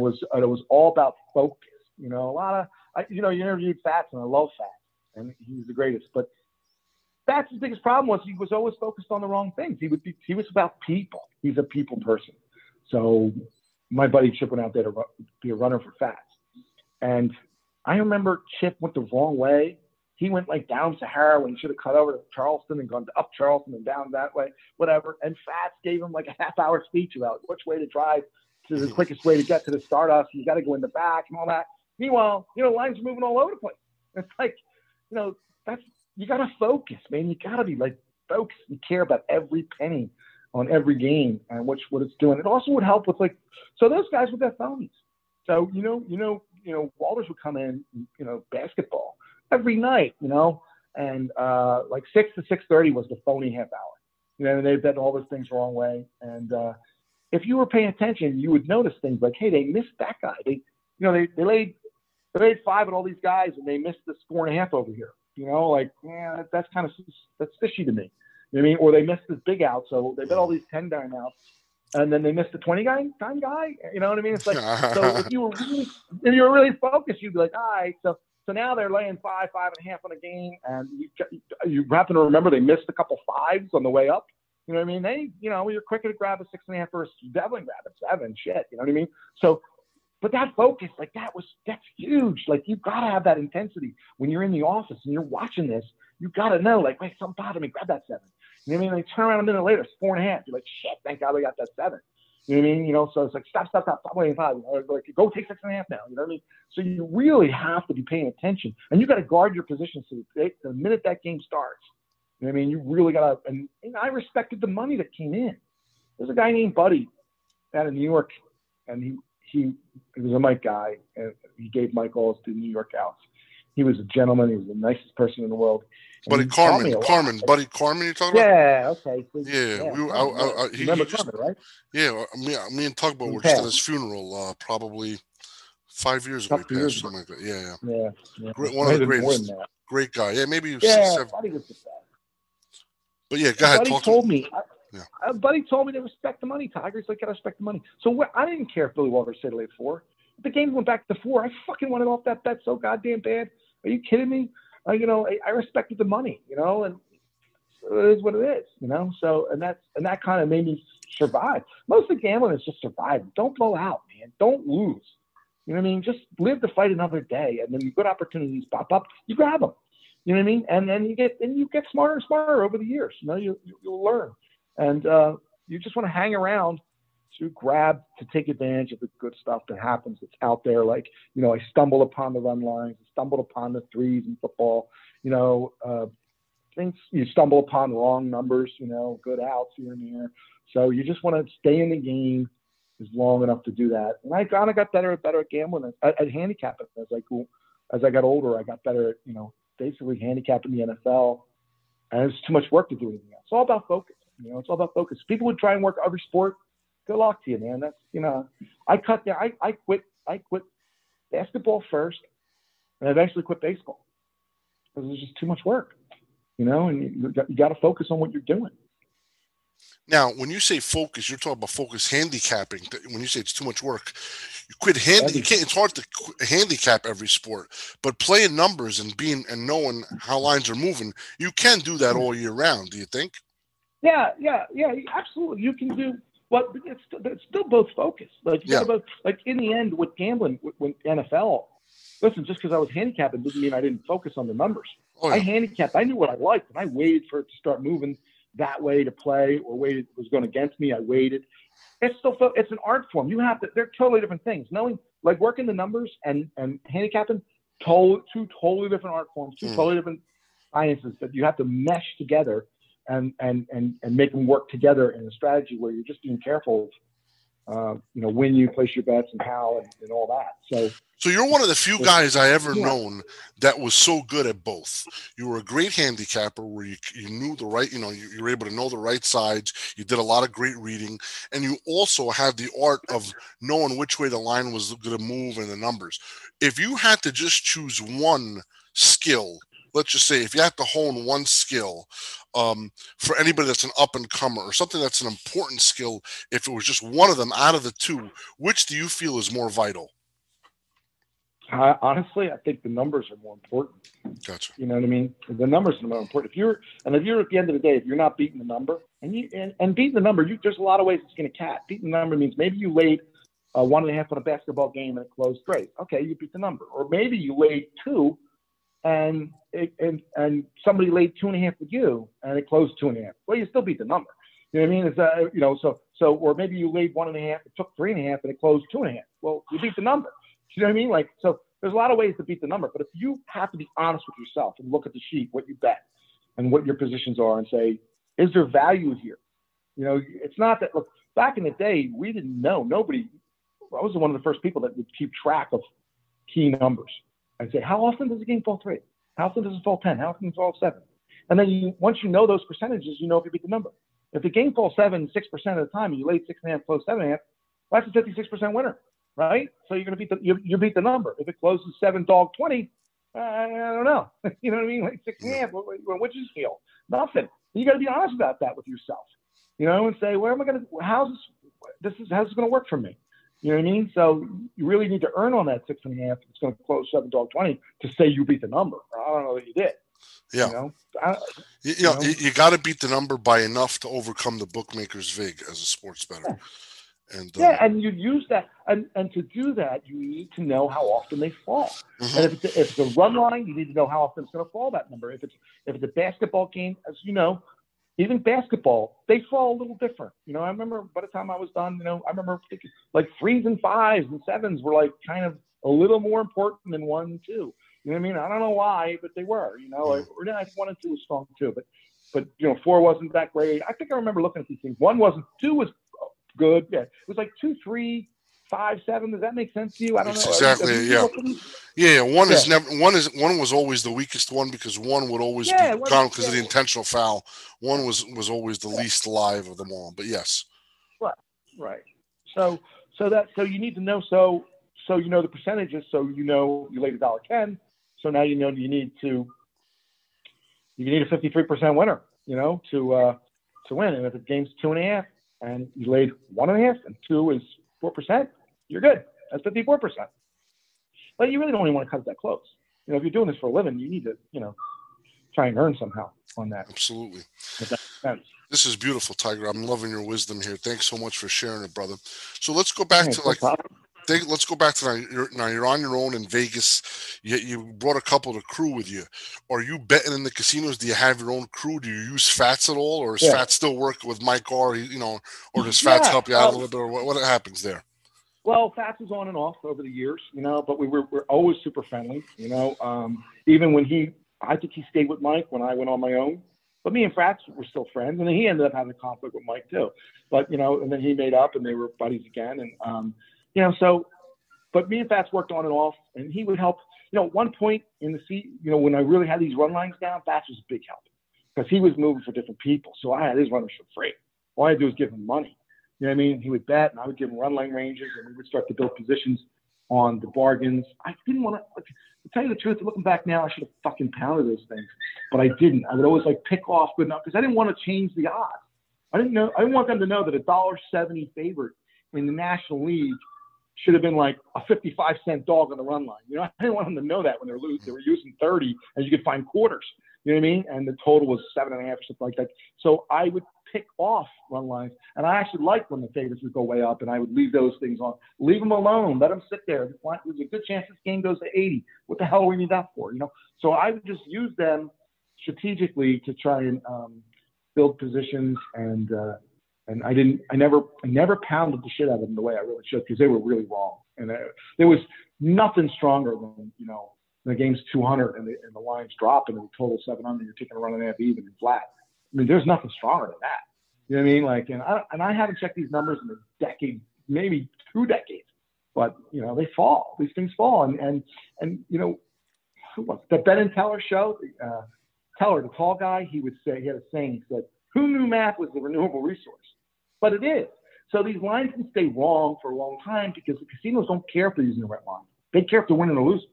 was all about focus. You know, you interviewed Fats, and I love Fats, and he's the greatest. But Fats' biggest problem was he was always focused on the wrong things. He was about people. He's a people person. So my buddy Chip went out there to be a runner for Fats, and I remember Chip went the wrong way. He went like down Sahara when he should have cut over to Charleston and gone up Charleston and down that way, whatever. And Fats gave him like a half-hour speech about which way to drive to the quickest way to get to the stardust. You got to go in the back and all that. Meanwhile, you know, lines are moving all over the place. It's like, you know, you got to focus, man. You got to be like focused and care about every penny on every game and what it's doing. It also would help with like, so those guys with their phones. So, you know, Walters would come in, you know, basketball every night, you know, and like 6 to 6:30 was the phony half hour. You know, and they bet all those things the wrong way. And if you were paying attention, you would notice things like, hey, they missed that guy. They laid 5 at all these guys, and they missed the 4.5 over here. You know, like, yeah, that's kind of that's fishy to me. You know what I mean? Or they missed this big out, so they bet all these 10-dime outs, and then they missed the 20-dime guy. You know what I mean? It's like, so if you were really focused, you'd be like, all right, So now they're laying 5.5 on a game, and you happen to remember they missed a couple 5s on the way up. You know what I mean? You're quicker to grab a 6.5 versus definitely grab a 7. Shit, you know what I mean? So, but that focus, like that's huge. Like you gotta have that intensity when you're in the office and you're watching this. You gotta know, like, wait, something bothered me. Grab that 7. You know what I mean? Like turn around a minute later, it's 4.5. You're like, shit, thank God we got that 7. You know what I mean? You know, so it's like, stop waiting 5. Like, go take 6.5 now. You know what I mean? So you really have to be paying attention, and you got to guard your position. So the minute that game starts, you know what I mean? You really got to. And I respected the money that came in. There's a guy named Buddy out of New York, and he was a Mike guy, and he gave Mike calls to New York outs. He was a gentleman. He was the nicest person in the world. Buddy Carmen, you're talking about? Yeah, okay. So, yeah. Remember Carmen, right? Yeah, me and Tugboat were just at his funeral probably 5 years ago. Something like that. Yeah. One of the greatest. Great guy. Yeah, maybe 6, 7. Buddy was the best. But yeah, go ahead. Buddy told me to respect the money, Tiger. He's like, I gotta respect the money. So I didn't care if Billy Walters said late 4. The game went back to 4. I fucking wanted off that bet so goddamn bad. Are you kidding me? You know, I respected the money, you know, and it is what it is, you know. So, and that kind of made me survive. Most of the gambling is just surviving. Don't blow out, man. Don't lose. You know what I mean? Just live to fight another day. And then good opportunities pop up, you grab them. You know what I mean? And then you get smarter and smarter over the years. You know, you'll learn, and you just want to hang around to take advantage of the good stuff that happens that's out there. Like, you know, I stumbled upon the run lines, I stumbled upon the threes in football. You know, things you stumble upon wrong numbers. You know, good outs here and there. So you just want to stay in the game is long enough to do that. And I kind of got better at gambling, at handicapping as I got older. I got better at, you know, basically handicapping the NFL, and it was too much work to do anything else. It's all about focus. You know, it's all about focus. People would try and work every sport. Good luck to you, man. That's, you know, I quit basketball first, and I eventually quit baseball because it was just too much work, you know, and you got to focus on what you're doing. Now, when you say focus, you're talking about focus handicapping. When you say it's too much work, you quit handicap. It's hard to handicap every sport, but playing numbers and knowing how lines are moving, you can do that all year round. Do you think? Yeah, absolutely. You can do. But it's still both focused. Like, you know, like in the end with gambling, with NFL. Listen, just because I was handicapped doesn't mean I didn't focus on the numbers. Oh, yeah. I handicapped. I knew what I liked, and I waited for it to start moving that way to play, or waited was going against me. I waited. It's still, it's an art form. You have to, they're totally different things. Knowing, like, working the numbers and handicapping, two totally different art forms, two totally different sciences that you have to mesh together and make them work together in a strategy where you're just being careful of, you know, when you place your bets and how and all that. So you're one of the few guys I ever known that was so good at both. You were a great handicapper where you knew the right, you know, you were able to know the right sides. You did a lot of great reading, and you also had the art of knowing which way the line was going to move and the numbers. If you had to just choose one skill, let's just say if you have to hone one skill, for anybody that's an up-and-comer or something that's an important skill, if it was just one of them out of the two, which do you feel is more vital? Honestly, I think the numbers are more important. Gotcha. You know what I mean? The numbers are more important. If you're at the end of the day, if you're not beating the number, and beating the number, there's a lot of ways it's going to cat. Beating the number means maybe you laid 1.5 on a basketball game and it closed great. Okay, you beat the number. Or maybe you laid 2. And somebody laid 2.5 with you, and it closed 2.5. Well, you still beat the number. You know what I mean? It's you know, so or maybe you laid 1.5, it took 3.5, and it closed 2.5. Well, you beat the number. You know what I mean? Like, so there's a lot of ways to beat the number, but if you have to be honest with yourself and look at the sheet, what you bet, and what your positions are, and say, is there value here? You know, it's not that. Look, back in the day, we didn't know. Nobody. I was one of the first people that would keep track of key numbers. I'd say, how often does the game fall 3? How often does it fall 10? How often does it fall 7? And then once you know those percentages, you know if you beat the number. If the game falls 6% of the time, and you laid 6.5, close 7.5, well, that's a 56% winner, right? So you're going to beat the number. If it closes 7 dog 20, I don't know. You know what I mean? Like 6.5, what'd you feel? Nothing. You got to be honest about that with yourself, you know, and say, where am I going to? How's this going to work for me? You know what I mean? So you really need to earn on that 6.5. It's going to close 7 dog 20 to say you beat the number. I don't know that you did. Yeah. You know, you got to beat the number by enough to overcome the bookmaker's vig as a sports bettor. Yeah. And and you use that, and to do that, you need to know how often they fall. Mm-hmm. And if it's a run line, you need to know how often it's going to fall that number. If it's a basketball game, as you know. Even basketball, they fall a little different. You know, I remember by the time I was done, you know, I remember thinking, like 3s and 5s and 7s were like kind of a little more important than 1 and 2. You know what I mean? I don't know why, but they were, you know, like 1 and 2 was strong too, but you know, 4 wasn't that great. I think I remember looking at these things. 1 wasn't, 2 was good. Yeah. It was like 2, 3, 5, 7. Does that make sense to you? I don't know. Exactly. One was always the weakest one because 1 would always be gone because of the intentional foul. 1 was always the least live of them all. But yes. Right. So you need to know so you know the percentages, so you know you laid $1.10. So now you know you need a 53% winner, you know, to win. And if the game's 2.5 and you laid 1.5 and 2 is 4%, you're good. That's 54%. But you really don't even want to cut it that close. You know, if you're doing this for a living, you need to, you know, try and earn somehow on that. Absolutely. This is beautiful, Tiger. I'm loving your wisdom here. Thanks so much for sharing it, brother. So let's go back to let's go back to now you're on your own in Vegas. You brought a couple to crew with you. Are you betting in the casinos? Do you have your own crew? Do you use Fats at all, or is Fats still working with Mike R? You know, or does Fats help you out a little bit? Or what happens there? Well, Fats was on and off over the years, you know, but we're always super friendly, you know. Even when I think he stayed with Mike when I went on my own. But me and Fats were still friends, and then he ended up having a conflict with Mike too. But, you know, and then he made up, and they were buddies again. And, you know, so, but me and Fats worked on and off, and he would help. You know, at one point in the seat, you know, when I really had these run lines down, Fats was a big help because he was moving for different people. So I had his runners for free. All I had to do was give him money. You know what I mean? He would bet, and I would give him run line ranges, and we would start to build positions on the bargains. I didn't want to tell you the truth. Looking back now, I should have fucking pounded those things, but I didn't. I would always like pick off good enough because I didn't want to change the odds. I didn't want them to know that $1.70 favorite in the National League should have been like a 55-cent dog on the run line. You know, I didn't want them to know that when they were using 30, as you could find quarters. You know what I mean? And the total was 7.5 or something like that. So I would pick off run lines, and I actually liked when the favorites would go way up, and I would leave those things on. Leave them alone. Let them sit there. There's a good chance this game goes to 80. What the hell do we need that for? You know? So I would just use them strategically to try and build positions, and I never pounded the shit out of them the way I really should because they were really wrong, and there was nothing stronger than, you know, the game's 200 and the line's dropping and the total 700. You're taking a run and a half even and flat. I mean, there's nothing stronger than that. You know what I mean? Like, and I haven't checked these numbers in a decade, maybe 2 decades, but you know, they fall. These things fall, and you know, the Ben and Teller show. Teller, the tall guy, he would say, he had a saying. He said, "Who knew math was a renewable resource?" But it is. So these lines can stay wrong for a long time because the casinos don't care if they're using the right line. They care if they're winning or losing.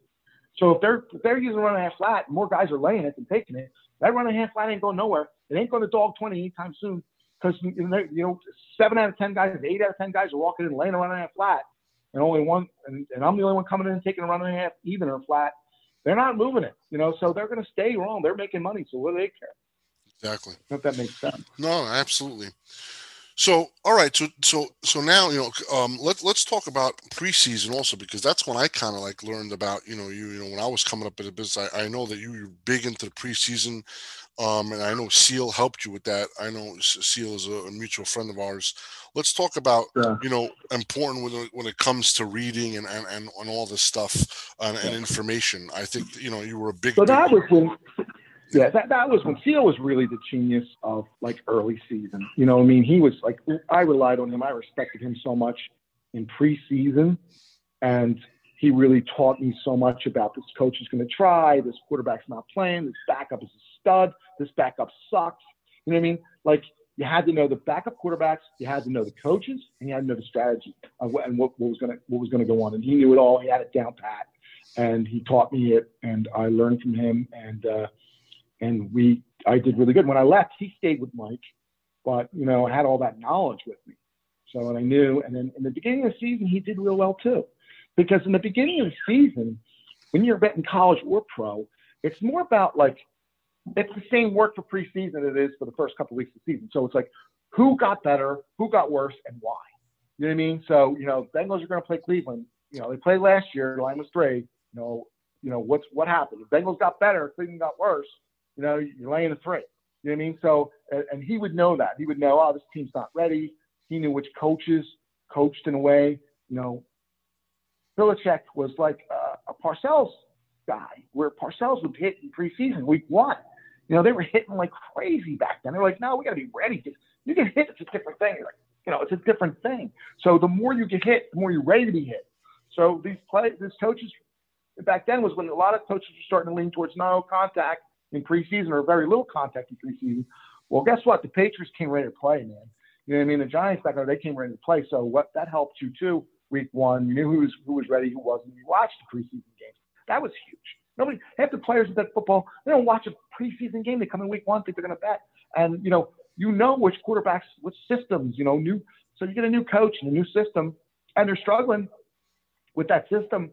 So if they're using run and a half flat, more guys are laying it than taking it. That run and a half flat ain't going nowhere. It ain't going to dog 20 anytime soon because, you know, 7 out of 10 guys, 8 out of 10 guys are walking in laying a run and a half flat, and only one, and I'm the only one coming in and taking a run and a half even or flat. They're not moving it, you know, so they're going to stay wrong. They're making money, so what do they care? Exactly. I hope that makes sense. No, absolutely. So, all right. So now, you know, let's talk about preseason also, because that's when I kind of like learned about, you know, you know, when I was coming up in the business, I know that you're big into the preseason. And I know Seal helped you with that. I know Seal is a mutual friend of ours. Let's talk about, you know, important when it comes to reading and all this stuff and information. I think, you know, you were a big. So that was when. Yeah, that was when Seal was really the genius of, like, early season. You know what I mean? He was, like, I relied on him. I respected him so much in preseason, and he really taught me so much about this coach is going to try, this quarterback's not playing, this backup is a stud, this backup sucks. You know what I mean? Like, you had to know the backup quarterbacks, you had to know the coaches, and you had to know the strategy of what was going to go on. And he knew it all. He had it down pat, and he taught me it, and I learned from him, and I did really good. When I left, he stayed with Mike, but, you know, I had all that knowledge with me. So, and I knew, and then in the beginning of the season, he did real well too, because in the beginning of the season, when you're betting college or pro, it's more about like, it's the same work for preseason as it is for the first couple of weeks of the season. So it's like, who got better, who got worse, and why? You know what I mean? So, you know, Bengals are going to play Cleveland. You know, they played last year. The line was 3. You know, what happened? The Bengals got better, Cleveland got worse. You know, you're laying a 3. You know what I mean? So, and he would know that. He would know, oh, this team's not ready. He knew which coaches coached in a way. You know, Philicek was like a Parcells guy, where Parcells would hit in preseason week 1. You know, they were hitting like crazy back then. They're like, no, we got to be ready. You get hit, it's a different thing. You're like, you know, it's a different thing. So the more you get hit, the more you're ready to be hit. So these coaches back then was when a lot of coaches were starting to lean towards no contact in preseason or very little contact in preseason. Well, guess what? The Patriots came ready to play, man. You know what I mean? The Giants back there, they came ready to play. So what that helped you too, week 1. You knew who was ready, who wasn't. You watched the preseason games. That was huge. Nobody, half the players that football, they don't watch a preseason game. They come in week 1, think they're going to bet. And, you know which quarterbacks, which systems, you know, new. So you get a new coach and a new system, and they're struggling with that system.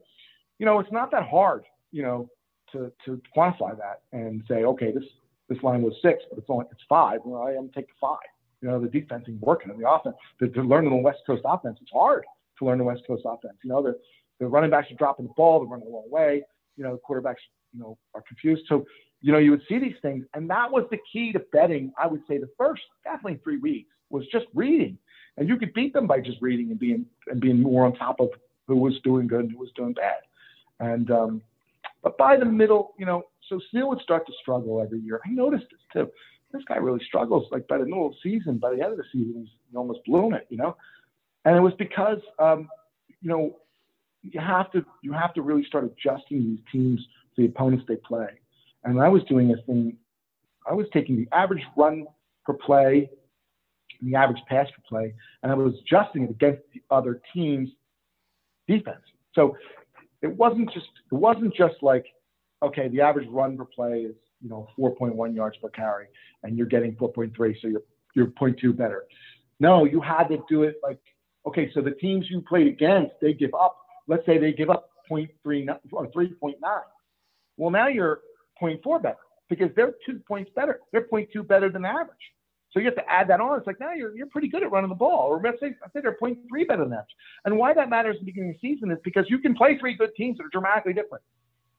You know, it's not that hard, you know, to quantify that and say, okay, this line was 6, but it's 5. Well, I am taking 5. You know, the defense ain't working, and the offense, to learn the West Coast offense, it's hard. to learn the West Coast offense. You know, the running backs are dropping the ball, they're running the wrong way. You know, the quarterbacks, you know, are confused. So, you know, you would see these things. And that was the key to betting, I would say, the first definitely 3 weeks was just reading. And you could beat them by just reading and being more on top of who was doing good and who was doing bad. And but by the middle, you know, so Steele would start to struggle every year. I noticed this too. This guy really struggles. Like by the middle of the season, by the end of the season, he's almost blown it, you know. And it was because, you know, you have to really start adjusting these teams to the opponents they play. And I was doing this thing. I was taking the average run per play and the average pass per play, and I was adjusting it against the other team's defense. So it wasn't just like, okay, the average run per play is, you know, 4.1 yards per carry, and you're getting 4.3, so you're 0.2 better. No, you had to do it like, okay, so the teams you played against, they give up. Let's say they give up 0.3 or 3.9. Well, now you're 0.4 better because they're 2 points better. They're 0.2 better than average. So you have to add that on. It's like, now you're pretty good at running the ball. Or I say they're 0.3 better than that. And why that matters in the beginning of the season is because you can play three good teams that are dramatically different.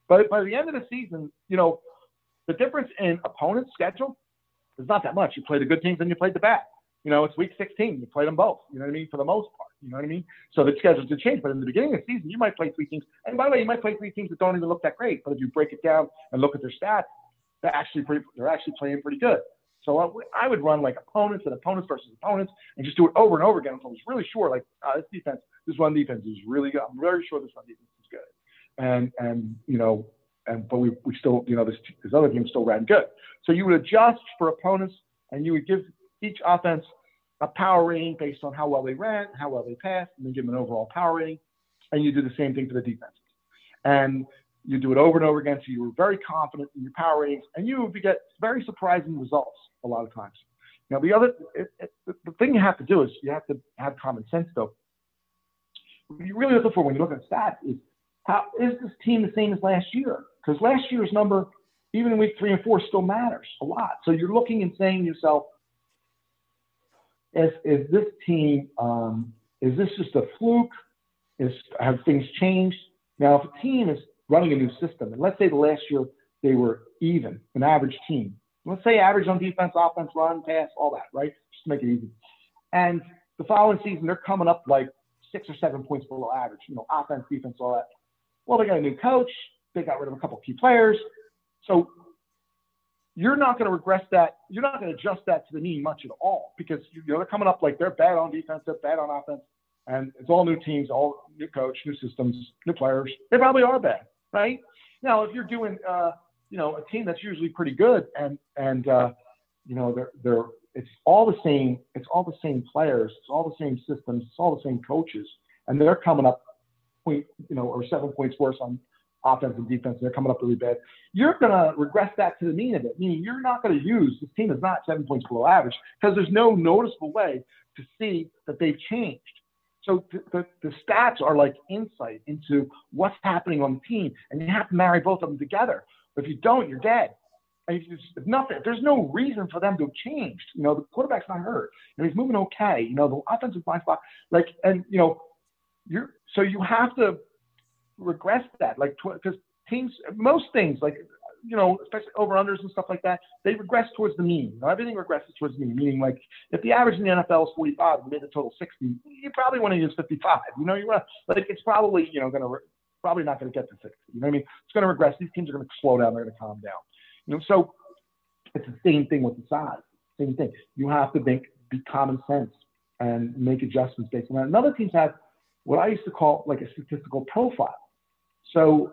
But by the end of the season, you know, the difference in opponent's schedule is not that much. You play the good teams and you played the bad. You know, it's week 16. You played them both, you know what I mean, for the most part. You know what I mean? So the schedules did change. But in the beginning of the season, you might play three teams. And by the way, you might play three teams that don't even look that great. But if you break it down and look at their stats, they're actually playing pretty good. So I would run like opponents and opponents versus opponents and just do it over and over again until I was really sure, like, this run defense is really good. I'm very sure this run defense is good. And you know, but we still, you know, this other team still ran good. So you would adjust for opponents, and you would give each offense a power rating based on how well they ran, how well they passed, and then give them an overall power rating. And you do the same thing for the defenses. And you do it over and over again, so you were very confident in your power ratings, and you would get very surprising results a lot of times. Now, the thing you have to do is you have to have common sense, though. What you're really looking for when you look at stats is, how is this team the same as last year? Because last year's number, even in week 3 and 4, still matters a lot. So you're looking and saying to yourself, is this team, is this just a fluke? Have things changed? Now, if a team is running a new system, and let's say the last year they were even, an average team. Let's say average on defense, offense, run, pass, all that, right? Just to make it easy. And the following season, they're coming up like 6 or 7 points below average, you know, offense, defense, all that. Well, they got a new coach. They got rid of a couple of key players. So you're not going to regress that. You're not going to adjust that to the mean much at all because, you know, they're coming up like they're bad on defense, they're bad on offense, and it's all new teams, all new coach, new systems, new players. They probably are bad, right? Now, if you're doing, you know, a team that's usually pretty good and you know, it's all the same. It's all the same players. It's all the same systems. It's all the same coaches, and they're coming up point, you know, or 7 points worse on offense and defense, and they're coming up really bad. You're going to regress that to the mean of it, meaning you're not going to use, this team is not 7 points below average, because there's no noticeable way to see that they've changed. So the stats are like insight into what's happening on the team, and you have to marry both of them together. If you don't, you're dead. And if there's no reason for them to have changed. You know, the quarterback's not hurt, and he's moving okay. You know, the offensive line spot, like, and, you know, so you have to regress that, like, because teams, most things, like, you know, especially over-unders and stuff like that, they regress towards the mean. You know, everything regresses towards the mean, meaning, like, if the average in the NFL is 45 and made the total 60, you probably want to use 55. You know, you want to, like, it's probably, you know, probably not going to get to 60. You know what I mean? It's going to regress. These teams are going to slow down. They're going to calm down. You know, so it's the same thing with the size. Same thing. You have to be common sense and make adjustments based on that. And other teams have what I used to call like a statistical profile. So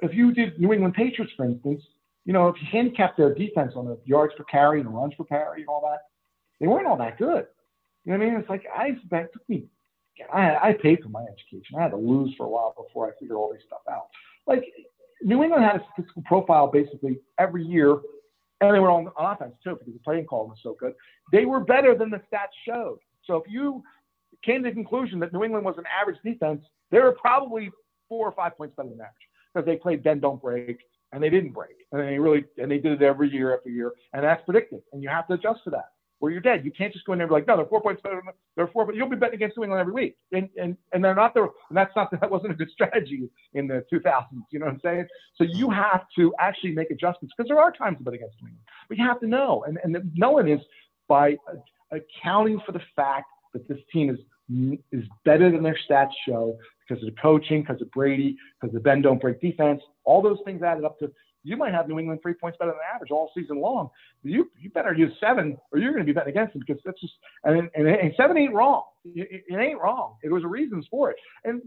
if you did New England Patriots, for instance, you know, if you handicapped their defense on the yards per carry and the runs per carry and all that, they weren't all that good. You know what I mean? It's like, I paid for my education. I had to lose for a while before I figured all this stuff out. Like, New England had a statistical profile basically every year, and they were on offense too because the playing call was so good. They were better than the stats showed. So if you came to the conclusion that New England was an average defense, they were probably 4 or 5 points better than average because they played bend, don't break, and they didn't break. And they did it every year, and that's predicted. And you have to adjust for that. or you're dead. You can't just go in there and be like, no, they're 4 points better. They're 4 points. You'll be betting against New England every week, and they're not there. And that's not, that wasn't a good strategy in the 2000s. You know what I'm saying? So you have to actually make adjustments, because there are times to bet against New England, but you have to know. And knowing is by accounting for the fact that this team is better than their stats show, because of the coaching, because of Brady, because the bend don't break defense, all those things added up to, you might have New England 3 points better than average all season long. You better use seven, or you're going to be betting against them, because that's just, and seven ain't wrong. It ain't wrong. There was a reasons for it. And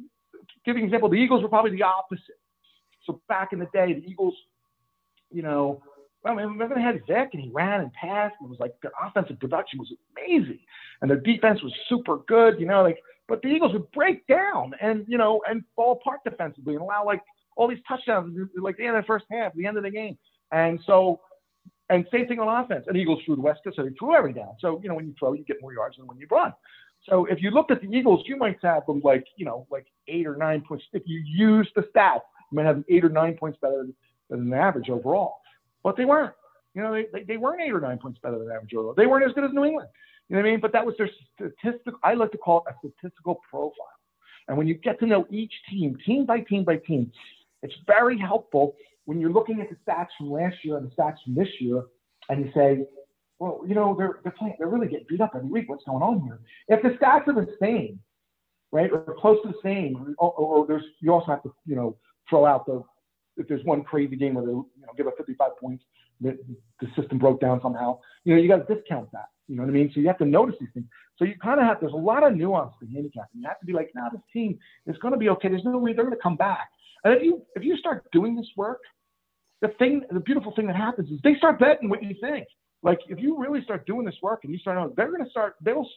giving an example, the Eagles were probably the opposite. So back in the day, the Eagles, you know, I mean, remember they had Vic, and he ran and passed, and it was like their offensive production was amazing, and their defense was super good, you know, like, but the Eagles would break down and, you know, and fall apart defensively and allow like all these touchdowns, like the end of the first half, the end of the game. And so, and same thing on offense. And the Eagles threw the West Coast, so they threw every down. So, you know, when you throw, you get more yards than when you run. So if you looked at the Eagles, you might have them like, you know, like 8 or 9 points. If you use the stats, you might have them 8 or 9 points better than the average overall. But they weren't, you know, they weren't 8 or 9 points better than average overall. They weren't as good as New England. You know what I mean? But that was their statistical, I like to call it a statistical profile. And when you get to know each team, team by team, it's very helpful when you're looking at the stats from last year and the stats from this year, and you say, well, you know, they're really getting beat up every week. What's going on here? If the stats are the same, right, or close to the same, or there's, you also have to, you know, throw out the, if there's one crazy game where they, you know, give up 55 points, the system broke down somehow, you know, you got to discount that. You know what I mean? So you have to notice these things. So you kind of have, there's a lot of nuance to handicapping. You have to be like, this team is going to be okay. There's no way they're going to come back. And if you start doing this work, the beautiful thing that happens is they start betting what you think. Like, if you really start doing this work and you start knowing, you'll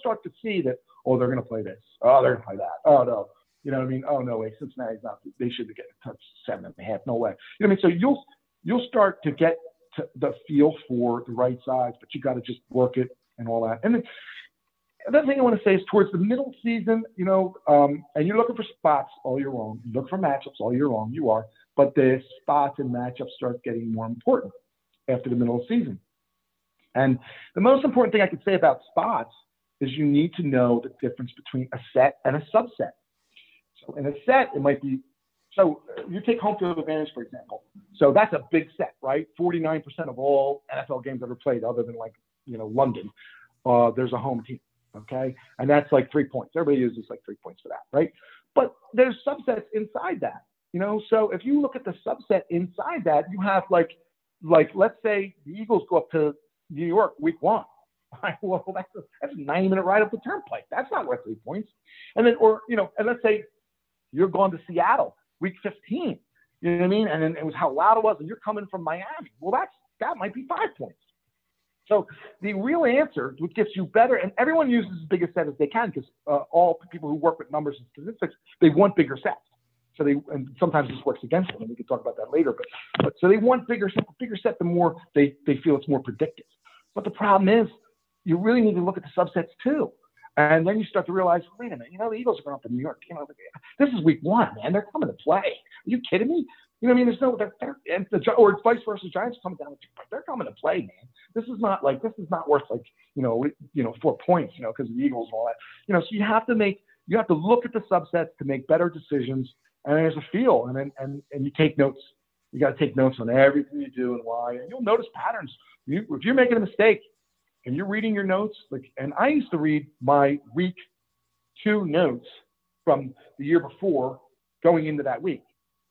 start to see that, oh, they're going to play this. Oh, they're going to play that. Oh, no. You know what I mean? Oh, no way. Cincinnati's not, they should be getting a touch 7.5. No way. You know what I mean? So you'll start to get to the feel for the right sides, but you got to just work it and all that. And then another thing I want to say is towards the middle season, you know, and you're looking for spots all year long. You look for matchups all year long. You are. But the spots and matchups start getting more important after the middle of the season. And the most important thing I could say about spots is you need to know the difference between a set and a subset. So in a set, it might be, so you take home field advantage, for example. So that's a big set, right? 49% of all NFL games ever played, other than like, you know, London, there's a home team. Okay. And that's like 3 points. Everybody uses like 3 points for that. Right. But there's subsets inside that, you know? So if you look at the subset inside that, you have like, let's say the Eagles go up to New York week 1. Well, that's a 90-minute ride up the turnpike. That's not worth 3 points. And then, or, you know, and let's say you're going to Seattle week 15, you know what I mean? And then it was how loud it was. And you're coming from Miami. Well, that might be 5 points. So the real answer, what gets you better, and everyone uses as big a set as they can, because all people who work with numbers and statistics, they want bigger sets. So they, and sometimes this works against them, and we can talk about that later. But so they want bigger set. The bigger set, the more they feel it's more predictive. But the problem is, you really need to look at the subsets too, and then you start to realize, wait a minute, you know, the Eagles are going up to New York. You know, this is week 1, man. They're coming to play. Are you kidding me? You know what I mean? There's no, or vice versa, Giants coming down, they're coming to play, man. This is not worth like, you know, 4 points, you know, because of the Eagles and all that. You know, so you have to look at the subsets to make better decisions. And there's a feel, and you take notes. You got to take notes on everything you do and why, and you'll notice patterns. If you're making a mistake and you're reading your notes, like, and I used to read my week 2 notes from the year before going into that week.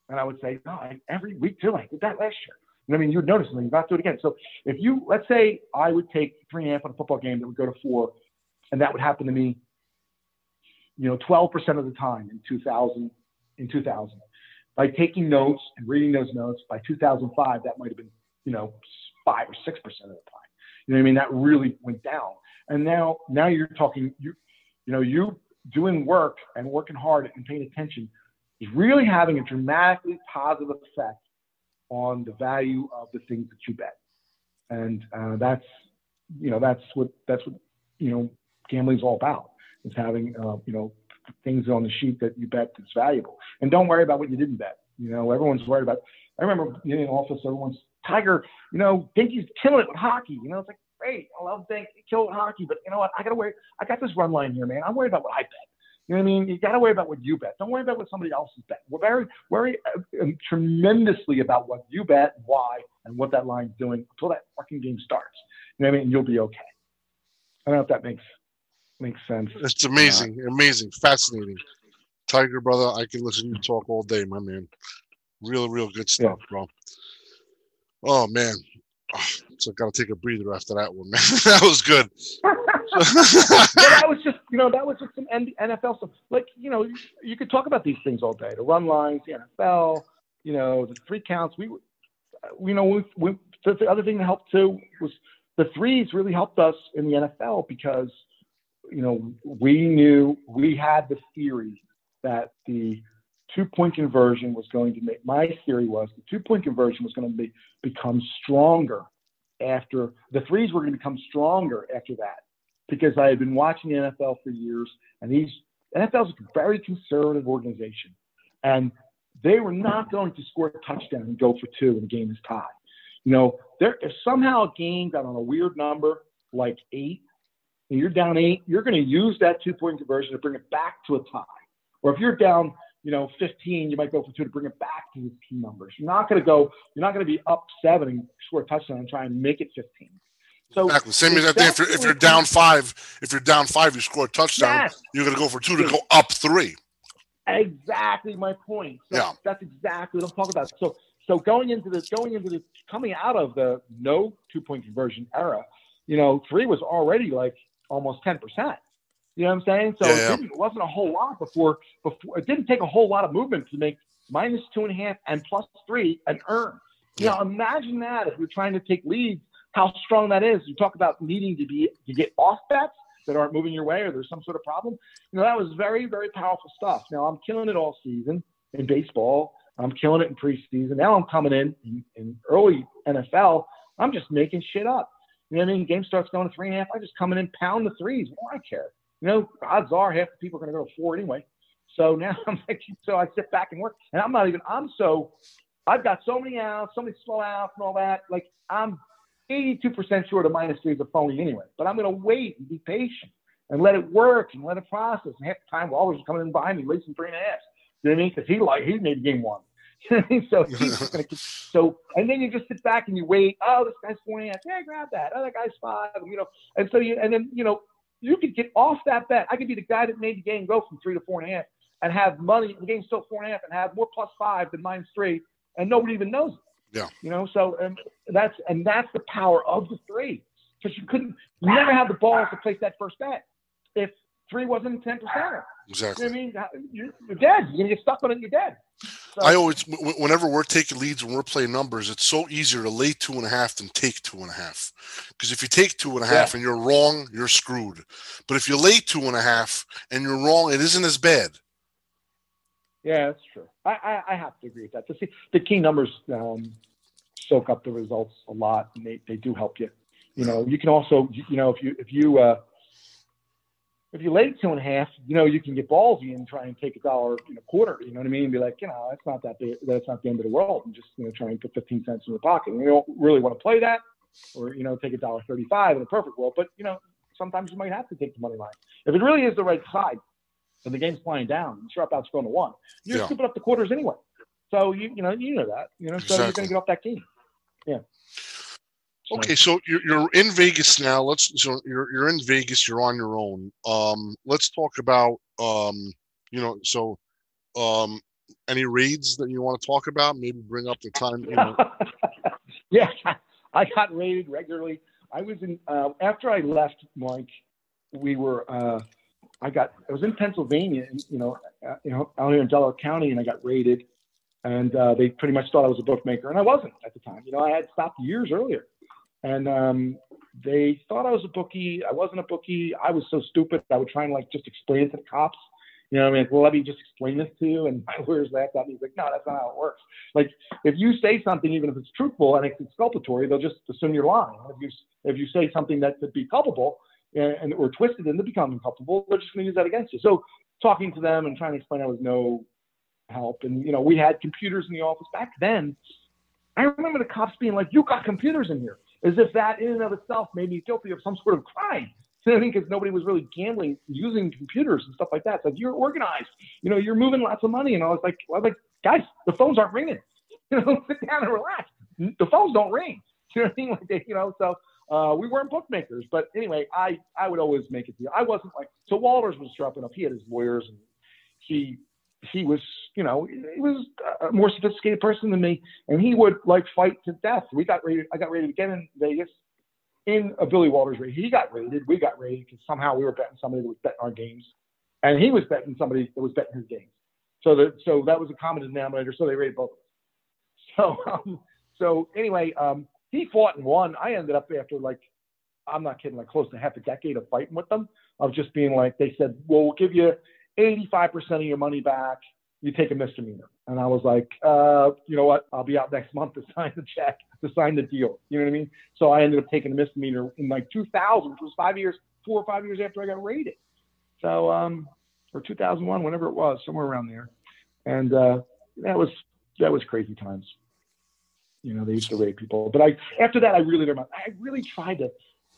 And I would say, no, every week 2, I did that last year. And I mean, you would notice something, you got to do it again. So if you, let's say I would take 3.5 on a football game that would go to 4, and that would happen to me, you know, 12% of the time in 2000. By taking notes and reading those notes, by 2005, that might have been, you know, 5 or 6% of the time. You know what I mean? That really went down. And now you're talking, you doing work and working hard and paying attention is really having a dramatically positive effect on the value of the things that you bet. And that's what gambling is all about, is having, things on the sheet that you bet that's valuable. And don't worry about what you didn't bet. You know, everyone's worried about, I remember in the office, everyone's Tiger, you know, Dinky's killing it with hockey. You know, it's like, great. I love bank, kill hockey, but you know what? I got this run line here, man. I'm worried about what I bet. You know what I mean? You got to worry about what you bet. Don't worry about what somebody else is betting. Worry tremendously about what you bet, why, and what that line's doing until that fucking game starts. You know what I mean? And you'll be okay. I don't know if that makes sense. It's amazing, amazing, fascinating. Tiger, brother, I can listen to you talk all day, my man. Real good stuff, bro. Oh, man. So I got to take a breather after that one, man. That was good. That was just, that was just some NFL stuff. Like, you could talk about these things all day. The run lines, the NFL, the three counts. We the other thing that helped, too, was the threes really helped us in the NFL because, we knew we had the theory that the two-point conversion was going to make – my theory was the two-point conversion was going to become stronger after – the threes were going to become stronger after that because I had been watching the NFL for years, and these – NFL is a very conservative organization, and they were not going to score a touchdown and go for two and the game is tied. If somehow a game got on a weird number like 8, and you're down 8, you're going to use that two-point conversion to bring it back to a tie. Or if you're down – 15, you might go for 2 to bring it back to the key numbers. You're not going to be up 7 and score a touchdown and try and make it 15. So exactly. Same as if you're down 5, you score a touchdown, you're going to go for 2 to go up 3. Exactly my point. So that's exactly what I'm talking about. So going into this, coming out of the no 2-point conversion era, 3 was already like almost 10%. You know what I'm saying? So it wasn't a whole lot before. It didn't take a whole lot of movement to make minus 2.5 and plus 3 an earn. Now imagine that if we're trying to take leads, how strong that is. You talk about needing to get off bets that aren't moving your way or there's some sort of problem. That was very, very powerful stuff. Now I'm killing it all season in baseball. I'm killing it in preseason. Now I'm coming in early NFL. I'm just making shit up. You know what I mean? Game starts going to 3.5. I just coming in, pound the threes. What do I care? Odds are half the people are going to go to 4 anyway. So now I'm like, so I sit back and work, and I've got so many outs, so many slow outs and all that. Like I'm 82% sure the minus 3 is a phony anyway, but I'm going to wait and be patient and let it work and let it process. And half the time, Walters is coming in behind me, leasing 3.5. You know what I mean? Because he made game 1. You know what I mean? So he's just going to, and then you just sit back and you wait. Oh, this guy's 4.5. Yeah, grab that. Oh, that guy's 5. And so you you could get off that bet. I could be the guy that made the game go from 3 to 4.5 and have money. The game's still 4.5 and have more plus 5 than minus 3, and nobody even knows it. Yeah. So that's the power of the 3, because you never had the balls to place that first bet if 3 wasn't 10%. Exactly. You know what I mean? You're dead. You're going to get stuck on it. You're dead. So, I always, whenever we're taking leads and we're playing numbers, it's so easier to lay 2.5 than take 2.5. Because if you take 2.5 and you're wrong, you're screwed. But if you lay 2.5 and you're wrong, it isn't as bad. Yeah, that's true. I have to agree with that. See, the key numbers soak up the results a lot, and they do help you. You can also, if you lay 2.5, you can get ballsy and try and take $1 in a quarter. You know what I mean? And be like, that's not that big. That's not the end of the world. And just, try and put 15 cents in your pocket. And you don't really want to play that, or, take $1.35 in a perfect world. But, sometimes you might have to take the money line. If it really is the right side and the game's flying down and sharp out's going to 1, you're scooping up the quarters anyway. So, you know that, so you're going to get off that game. Yeah. Okay, so you're in Vegas now. You're in Vegas. You're on your own. Let's talk about any raids that you want to talk about. Maybe bring up the time. Yeah, I got raided regularly. I was in after I left, Mike. We were I was in Pennsylvania, out here in Delaware County, and I got raided, and they pretty much thought I was a bookmaker, and I wasn't at the time. I had stopped years earlier. And they thought I was a bookie. I wasn't a bookie. I was so stupid. I would try and just explain it to the cops. You know what I mean? Like, well, let me just explain this to you. And my lawyers laughed at me. He's like, no, that's not how it works. Like, if you say something, even if it's truthful and it's exculpatory, they'll just assume you're lying. If you say something that could be culpable or twisted into becoming culpable, they're just going to use that against you. So talking to them and trying to explain I was no help. And, we had computers in the office. Back then, I remember the cops being like, you got computers in here. as if that in and of itself made me guilty of some sort of crime. You know what I mean? Because nobody was really gambling using computers and stuff like that. So if you're organized, you know, you're moving lots of money. And I was like, guys, the phones aren't ringing. You know, sit down and relax. The phones don't ring. You know what I mean? Like they, you know, so we weren't bookmakers. But anyway, I would always make it. I wasn't like, so Walters was sharp enough. He had his lawyers, and he was, you know, he was a more sophisticated person than me, and he would like fight to death. I got raided again in Vegas in a Billy Walters raid. He got raided. We got raided because somehow we were betting somebody that was betting our games, and he was betting somebody that was betting his games. So that was a common denominator. So they raided both of us. So anyway, he fought and won. I ended up after, like, I'm not kidding, like close to half a decade of fighting with them, of just being like, they said, well, we'll give you 85% of your money back. You take a misdemeanor. And I was like, you know what? I'll be out next month to sign the check, to sign the deal. You know what I mean? So I ended up taking a misdemeanor in like 2000, which was 4 or 5 years after I got raided. So, or 2001, whenever it was, somewhere around there. And that was crazy times. You know, they used to raid people. But after that, I really tried to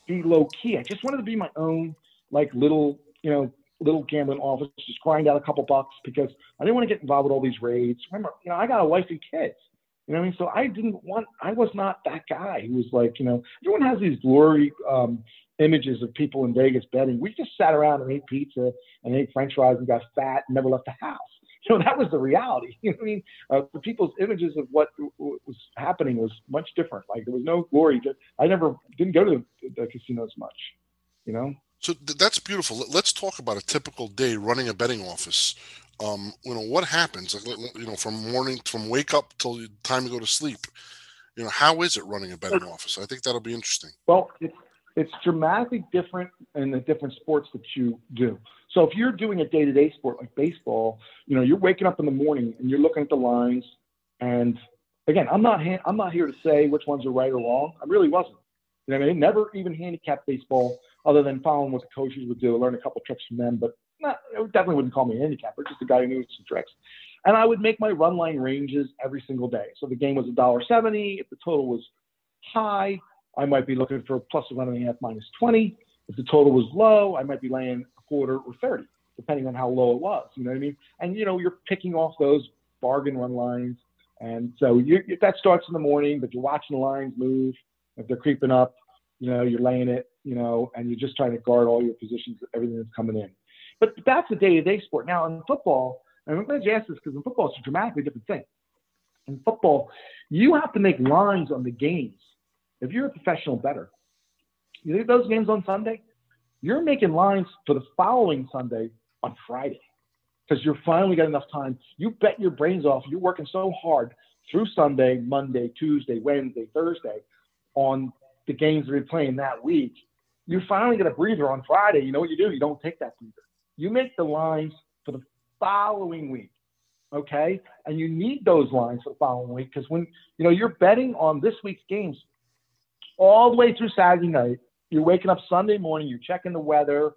be low key. I just wanted to be my own, like, little gambling office, just grind out a couple bucks, because I didn't want to get involved with all these raids. Remember, you know, I got a wife and kids, you know what I mean? So I was not that guy who was like, you know, everyone has these blurry images of people in Vegas betting. We just sat around and ate pizza and ate French fries and got fat and never left the house. You know, that was the reality. You know what I mean? The people's images of what was happening was much different. Like, there was no glory. I didn't go to the casinos much, you know? So that's beautiful. Let's talk about a typical day running a betting office. You know, what happens, you know, from wake up till the time you go to sleep, you know, how is it running a betting office? I think that'll be interesting. Well, it's dramatically different in the different sports that you do. So if you're doing a day-to-day sport like baseball, you know, you're waking up in the morning and you're looking at the lines. And again, I'm not here to say which ones are right or wrong. I really wasn't. You know what I mean? Never even handicapped baseball, other than following what the coaches would do, learn a couple tricks from them, but I definitely wouldn't call me a handicapper, just a guy who knew some tricks. And I would make my run line ranges every single day. So the game was $1.70. If the total was high, I might be looking for +11.5, -20. If the total was low, I might be laying a quarter or 30, depending on how low it was. You know what I mean? And, you know, you're picking off those bargain run lines. And so that starts in the morning, but you're watching the lines move. If they're creeping up, you know, you're laying it, you know, and you're just trying to guard all your positions, everything that's coming in. But that's a day-to-day sport. Now, in football, and I'm glad you asked this, because in football, it's a dramatically different thing. In football, you have to make lines on the games. If you're a professional bettor, you think those games on Sunday, you're making lines for the following Sunday on Friday, because you're finally got enough time. You bet your brains off. You're working so hard through Sunday, Monday, Tuesday, Wednesday, Thursday on the games that you're playing that week. You finally get a breather on Friday. You know what you do? You don't take that breather. You make the lines for the following week, okay? And you need those lines for the following week, because when, you know, you're betting on this week's games all the way through Saturday night, you're waking up Sunday morning, you're checking the weather,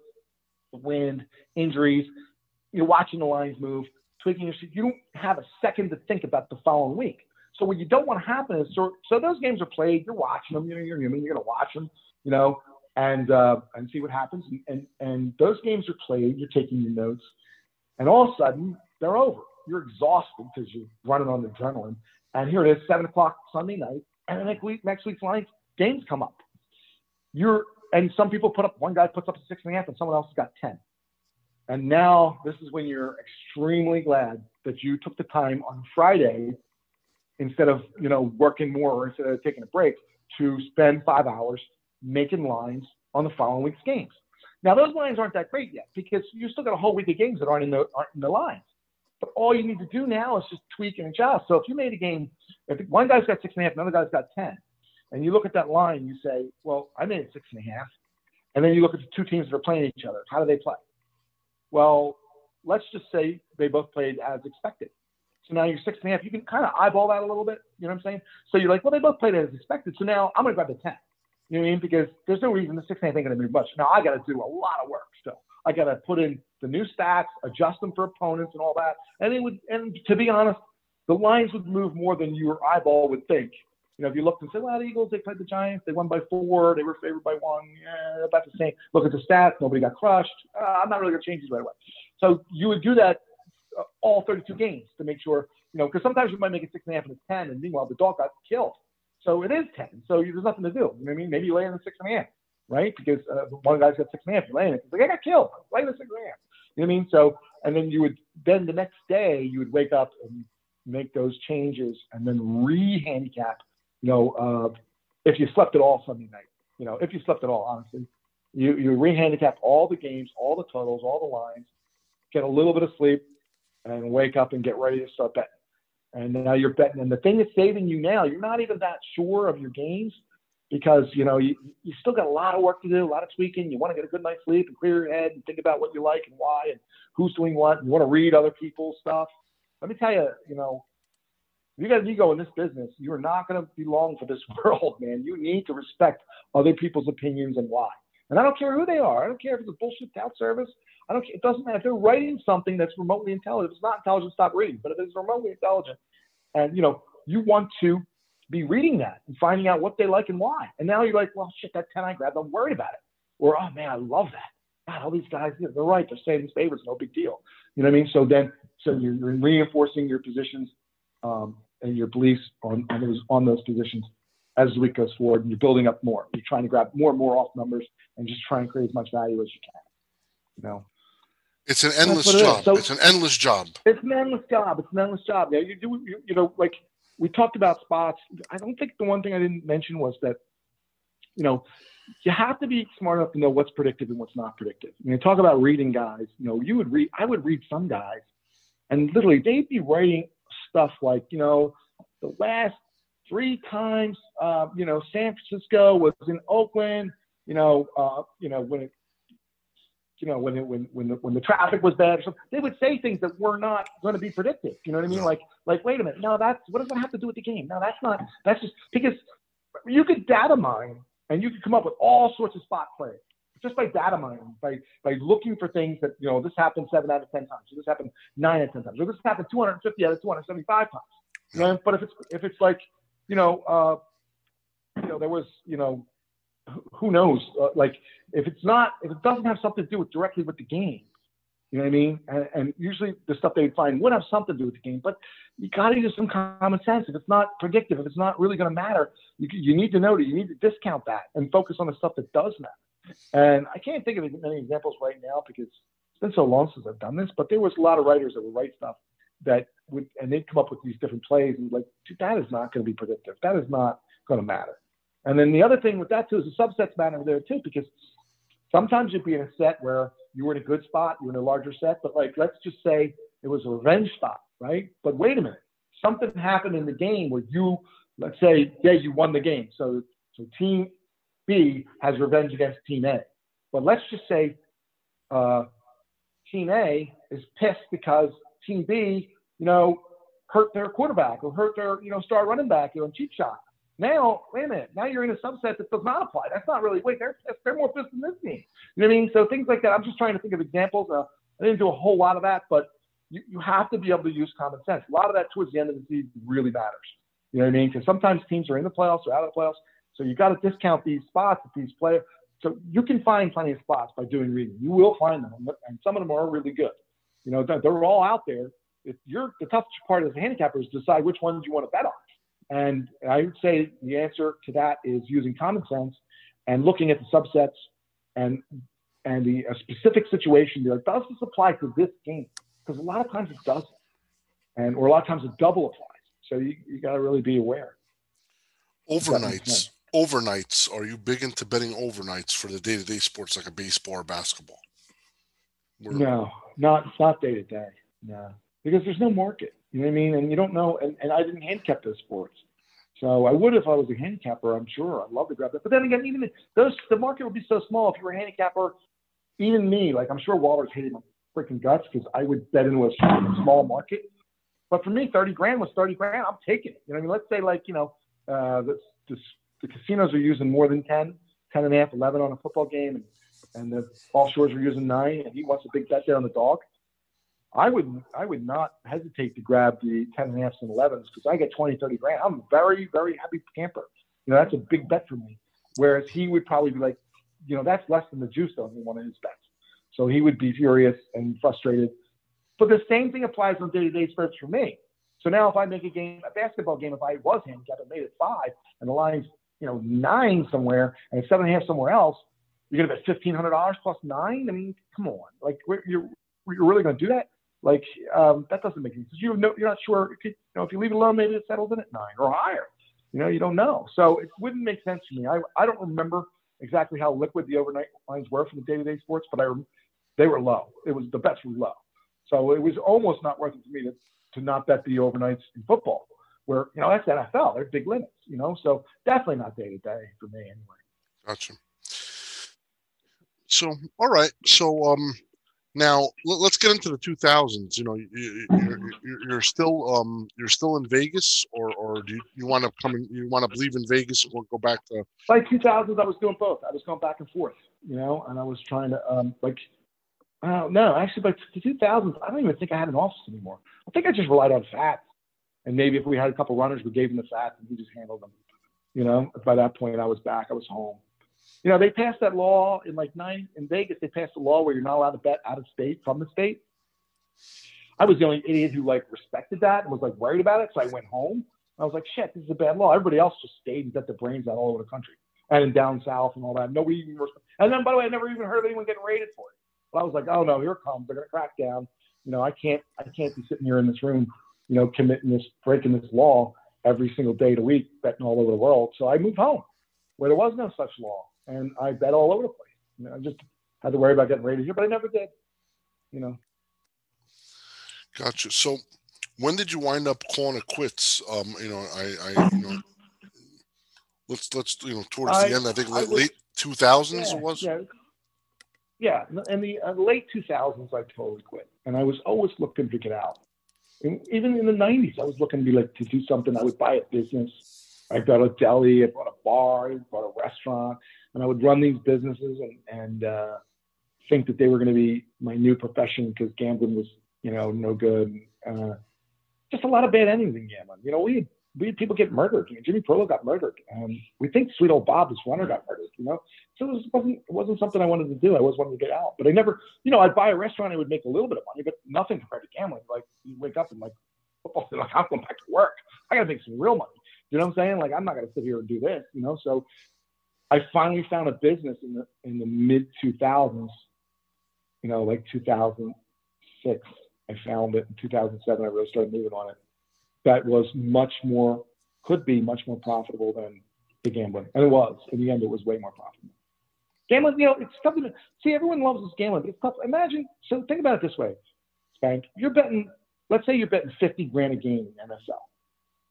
the wind, injuries, you're watching the lines move, tweaking your seat. You don't have a second to think about the following week. So what you don't want to happen is, so those games are played, you're watching them, you know, you're human, you're going to watch them, you know, and see what happens. And those games are played, you're taking your notes, and all of a sudden they're over. You're exhausted because you're running on adrenaline. And here it is, 7:00 Sunday night, and the next week's line games come up. And some people one guy puts up a 6.5, and someone else has got 10. And now this is when you're extremely glad that you took the time on Friday, instead of, you know, working more or instead of taking a break, to spend 5 hours making lines on the following week's games. Now, those lines aren't that great yet, because you still got a whole week of games that aren't in the lines. But all you need to do now is just tweak and adjust. So if you made a game, if one guy's got 6.5, another guy's got 10, and you look at that line, you say, well, I made it 6.5. And then you look at the two teams that are playing each other. How do they play? Well, let's just say they both played as expected. So now you're 6.5. You can kind of eyeball that a little bit. You know what I'm saying? So you're like, well, they both played as expected. So now I'm going to grab the 10. You know what I mean? Because there's no reason the 6.5 ain't going to move much. Now I got to do a lot of work still. I got to put in the new stats, adjust them for opponents and all that. And to be honest, the lines would move more than your eyeball would think You know, if you look and say, well, the Eagles, they played the Giants, they won by 4, they were favored by 1, yeah, about the same. Look at the stats, nobody got crushed. I'm not really going to change these right away. So you would do that all 32 games to make sure, you know, because sometimes you might make it 6.5 and it's 10, and meanwhile the dog got killed. So it is 10, so there's nothing to do. You know what I mean? Maybe you lay in the 6.5, right? Because one guy's got 6.5, you lay in it. He's like, I got killed. Lay in the 6.5. You know what I mean? So, and then you would, then the next day you would wake up and make those changes and then re-handicap, you know, if you slept at all Sunday night, you know, if you slept at all, honestly, you re-handicap all the games, all the totals, all the lines, get a little bit of sleep and wake up and get ready to start betting. And now you're betting. And the thing that's saving you now, you're not even that sure of your games because, you know, you still got a lot of work to do, a lot of tweaking. You want to get a good night's sleep and clear your head and think about what you like and why and who's doing what. And you want to read other people's stuff. Let me tell you, you know, if you got an ego in this business, you are not going to belong for this world, man. You need to respect other people's opinions and why. And I don't care who they are. I don't care if it's a bullshit tout service. I don't care. It doesn't matter. If they're writing something that's remotely intelligent, if it's not intelligent, stop reading. But if it's remotely intelligent, and, you know, you want to be reading that and finding out what they like and why. And now you're like, well, shit, that 10 I grabbed, I'm worried about it. Or, oh, man, I love that. God, all these guys, they're right. They're saying these favors, no big deal. You know what I mean? So then you're reinforcing your positions and your beliefs on those positions as the week goes forward, and you're building up more. You're trying to grab more and more off numbers and just try and create as much value as you can. You know? It's an endless job. So, it's an endless job. Yeah, you know, like we talked about spots. I don't think the one thing I didn't mention was that, you know, you have to be smart enough to know what's predictive and what's not predictive. I mean, talk about reading guys. You know, I would read some guys, and literally they'd be writing stuff like, you know, the last 3 times, you know, San Francisco was in Oakland. You know when it. You know, when the traffic was bad, or something, they would say things that were not going to be predicted. You know what I mean? Like, wait a minute. No, that's what does that have to do with the game? No, that's not. That's just because you could data mine and you could come up with all sorts of spot plays just by data mining, by looking for things that, you know, this happened 7 out of 10 times, or this happened 9 out of 10 times, or this happened 250 out of 275 times. You know, but if it's like, you know, there was, you know. Who knows? Like if it doesn't have something to do with directly with the game, you know what I mean? And usually the stuff they would find would have something to do with the game, but you got to use some common sense. If it's not predictive, if it's not really going to matter, you need to know that you need to discount that and focus on the stuff that does matter. And I can't think of many examples right now because it's been so long since I've done this, but there was a lot of writers that would write stuff that would, and they'd come up with these different plays and like, dude, that is not going to be predictive. That is not going to matter. And then the other thing with that, too, is the subsets matter there, too, because sometimes you'd be in a set where you were in a good spot, you were in a larger set, but, like, let's just say it was a revenge spot, right? But wait a minute. Something happened in the game where you, let's say, yeah, you won the game. So Team B has revenge against Team A. But let's just say Team A is pissed because Team B, you know, hurt their quarterback or hurt their, you know, star running back, you know, cheap shot. Now, wait a minute. Now you're in a subset that does not apply. That's not really. Wait, they're more pissed than this team. You know what I mean? So things like that. I'm just trying to think of examples. I didn't do a whole lot of that, but you have to be able to use common sense. A lot of that towards the end of the season really matters. You know what I mean? Because sometimes teams are in the playoffs or out of the playoffs, so you got to discount these spots that these players. So you can find plenty of spots by doing reading. You will find them, and some of them are really good. You know, they're all out there. If you're the toughest part as a handicapper is decide which ones you want to bet on. And I would say the answer to that is using common sense and looking at the subsets and the specific situation. Like, does this apply to this game? Because a lot of times it doesn't, or a lot of times it double applies. So you got to really be aware. Overnights. Are you big into betting overnights for the day-to-day sports like a baseball or basketball? No, not day-to-day. No, because there's no market. You know what I mean? And you don't know. And I didn't handicap those sports. So I would if I was a handicapper, I'm sure. I'd love to grab that. But then again, even the market would be so small if you were a handicapper. Even me, like I'm sure Walters hated my freaking guts because I would bet into a small market. But for me, $30,000 was $30,000. I'm taking it. You know what I mean? Let's say like, you know, the casinos are using more than 10.5, 11 on a football game. And the offshores are using 9. And he wants a big bet there on the dog. I would not hesitate to grab the 10.5s and 11s because I get 20, 30 grand. I'm a very, very happy camper. You know, that's a big bet for me. Whereas he would probably be like, you know, that's less than the juice on one of his bets. So he would be furious and frustrated. But the same thing applies on day-to-day spreads for me. So now if I make a basketball game, if I was him, got it made it 5 and the line's, you know, 9 somewhere and 7.5 somewhere else, you're going to bet $1,500 plus 9? I mean, come on. Like, you're really going to do that? Like, that doesn't make any sense. You're not sure. If you leave it alone, maybe it settles in at 9 or higher. You know, you don't know. So it wouldn't make sense to me. I don't remember exactly how liquid the overnight lines were for the day-to-day sports, but they were low. It was the bets were low. So it was almost not worth it for me to not bet the overnights in football where, you know, that's NFL. They're big limits, you know. So definitely not day-to-day for me anyway. Gotcha. So, all right. So now let's get into the 2000s. You know, you're still in Vegas, or do you want to come in, you want to leave in Vegas or go back to? By 2000s, I was doing both. I was going back and forth, you know, and I was trying to actually by the 2000s, I don't even think I had an office anymore. I think I just relied on Fats, and maybe if we had a couple runners, we gave him the Fats and he just handled them. You know, by that point, I was back. I was home. You know, they passed that law in like 19 in Vegas. They passed a law where you're not allowed to bet out of state from the state. I was the only idiot who like respected that and was like worried about it. So I went home. I was like, shit, this is a bad law. Everybody else just stayed and bet their brains out all over the country and in down south and all that. Nobody even and then by the way, I never even heard of anyone getting raided for it. But I was like, oh no, here it comes. They're gonna crack down. You know, I can't be sitting here in this room, you know, breaking this law every single day of the week, betting all over the world. So I moved home where there was no such law. And I bet all over the place. You know, I just had to worry about getting raided here, but I never did, you know. Gotcha. So when did you wind up calling it quits? Towards the end, I think late 2000s it was. Yeah. In the late 2000s, I totally quit. And I was always looking to get out. And even in the 90s, I was looking to be like, to do something. I would buy a business. I bought a deli, I bought a bar, I bought a restaurant, and I would run these businesses and think that they were going to be my new profession because gambling was, you know, no good. Just a lot of bad endings in gambling. You know, we had people get murdered. You know, Jimmy Perlo got murdered. We think Sweet Old Bob, this runner, got murdered, you know. So it wasn't something I wanted to do. I always wanted to get out. But I never, you know, I'd buy a restaurant, I would make a little bit of money, but nothing compared to gambling. Like, you wake up and like, football, like, I'm going back to work. I got to make some real money. You know what I'm saying? Like, I'm not going to sit here and do this, you know? So I finally found a business in the mid 2000s, you know, like 2006, I found it. In 2007, I really started moving on it. That was much more profitable than the gambling. And it was, in the end, it was way more profitable. Gambling, you know, it's something that, see, everyone loves this gambling, but it's tough. Imagine, so think about it this way, Spank. You're betting, let's say you're betting 50 grand a game in NFL.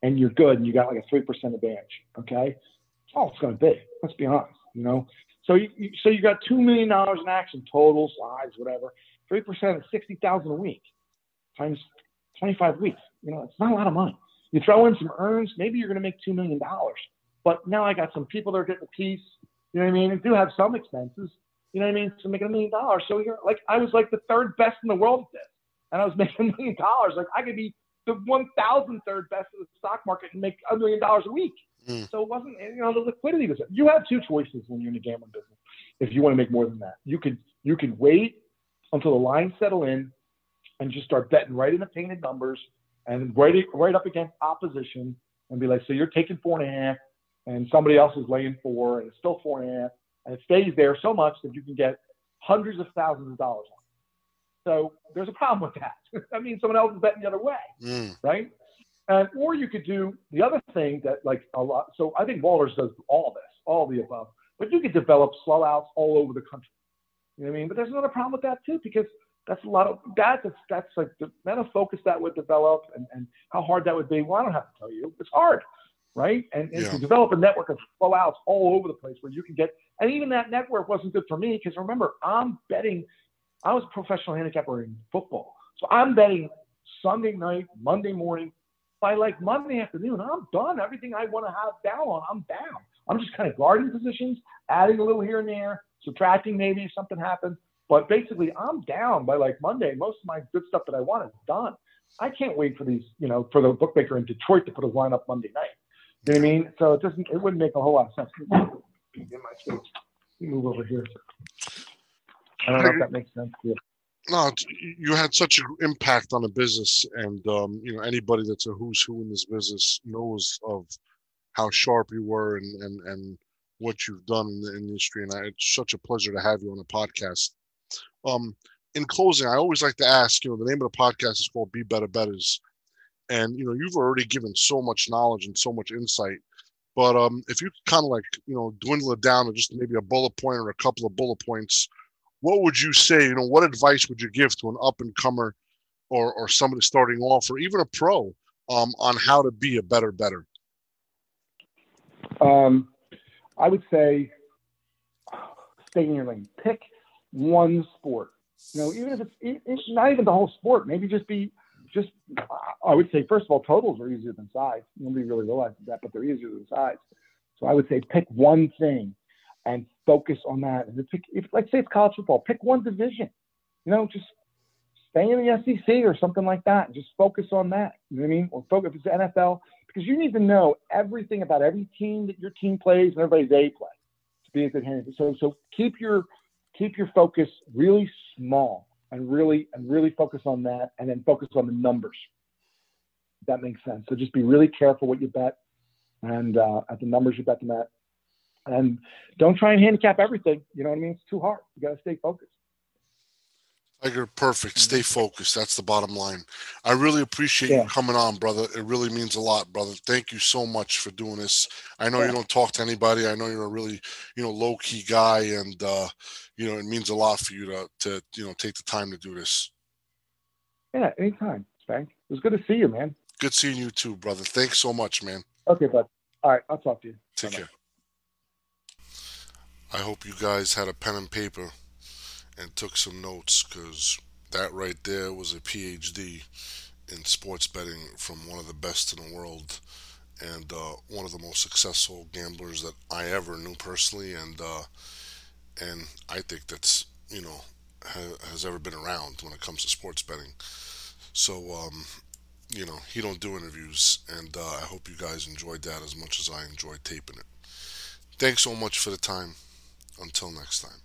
And you're good, and you got like a 3% advantage. Okay, that's all it's going to be. Let's be honest, you know. So you got $2 million in action total, slides, whatever. 3% is $60,000 a week times 25 weeks. You know, it's not a lot of money. You throw in some earns, maybe you're going to make $2 million. But now I got some people that are getting a piece. You know what I mean? And do have some expenses. You know what I mean? So making $1 million. So you're like, I was like the third best in the world at this, and I was making $1 million. Like I could be the 1,003rd best in the stock market and make $1 million a week. Mm. So it wasn't, you know, the liquidity was, you have two choices when you're in a gambling business. If you want to make more than that, you could wait until the lines settle in and just start betting right in the painted numbers and right up against opposition and be like, so you're taking 4.5 and somebody else is laying 4 and it's still 4.5 and it stays there so much that you can get hundreds of thousands of dollars on. So there's a problem with that. I mean, someone else is betting the other way, right? Or you could do the other thing that like a lot. So I think Walters does all this, all the above. But you could develop slow outs all over the country. You know what I mean? But there's another problem with that too, because that's a lot of that's like the amount of focus that would develop and how hard that would be. Well, I don't have to tell you, it's hard, right? And to develop a network of slow outs all over the place where you can get, and even that network wasn't good for me because remember, I'm betting. I was a professional handicapper in football. So I'm betting Sunday night, Monday morning. By like Monday afternoon, I'm done. Everything I want to have down on, I'm down. I'm just kind of guarding positions, adding a little here and there, subtracting maybe if something happens. But basically, I'm down by like Monday. Most of my good stuff that I want is done. I can't wait for these, you know, for the bookmaker in Detroit to put his line up Monday night. You know what I mean? So it doesn't, it wouldn't make a whole lot of sense. In my space. Move over here. I don't know if that makes sense to you. No, you had such an impact on the business, and you know, anybody that's a who's who in this business knows of how sharp you were and what you've done in the industry. And it's such a pleasure to have you on the podcast. In closing, I always like to ask, you know, the name of the podcast is called Be Better Bettors, and you know, you've already given so much knowledge and so much insight. But if you kind of like, you know, dwindle it down to just maybe a bullet point or a couple of bullet points, what would you say, you know, what advice would you give to an up-and-comer or somebody starting off or even a pro on how to be a better bettor? I would say stay in your lane. Pick one sport. You know, even if it's not even the whole sport, maybe just I would say, first of all, totals are easier than sides. Nobody really realizes that, but they're easier than sides. So I would say pick one thing and focus on that. And if, like, say it's college football, pick one division. You know, just stay in the SEC or something like that. And just focus on that. You know what I mean? Or focus, if it's the NFL, because you need to know everything about every team that your team plays and everybody they play to be a good hand. So keep your focus really small and really focus on that, and then focus on the numbers. If that makes sense. So just be really careful what you bet and at the numbers you bet them at. And don't try and handicap everything. You know what I mean? It's too hard. You got to stay focused. Tiger, perfect. Stay focused. That's the bottom line. I really appreciate you coming on, brother. It really means a lot, brother. Thank you so much for doing this. I know you don't talk to anybody. I know you're a really, you know, low-key guy, and, you know, it means a lot for you to you know, take the time to do this. Yeah, anytime, Spank. It was good to see you, man. Good seeing you too, brother. Thanks so much, man. Okay, bud. All right, I'll talk to you. Take care. I hope you guys had a pen and paper and took some notes, because that right there was a PhD in sports betting from one of the best in the world, and one of the most successful gamblers that I ever knew personally, and I think that's, you know, has ever been around when it comes to sports betting. So, you know, he don't do interviews, and I hope you guys enjoyed that as much as I enjoyed taping it. Thanks so much for the time. Until next time.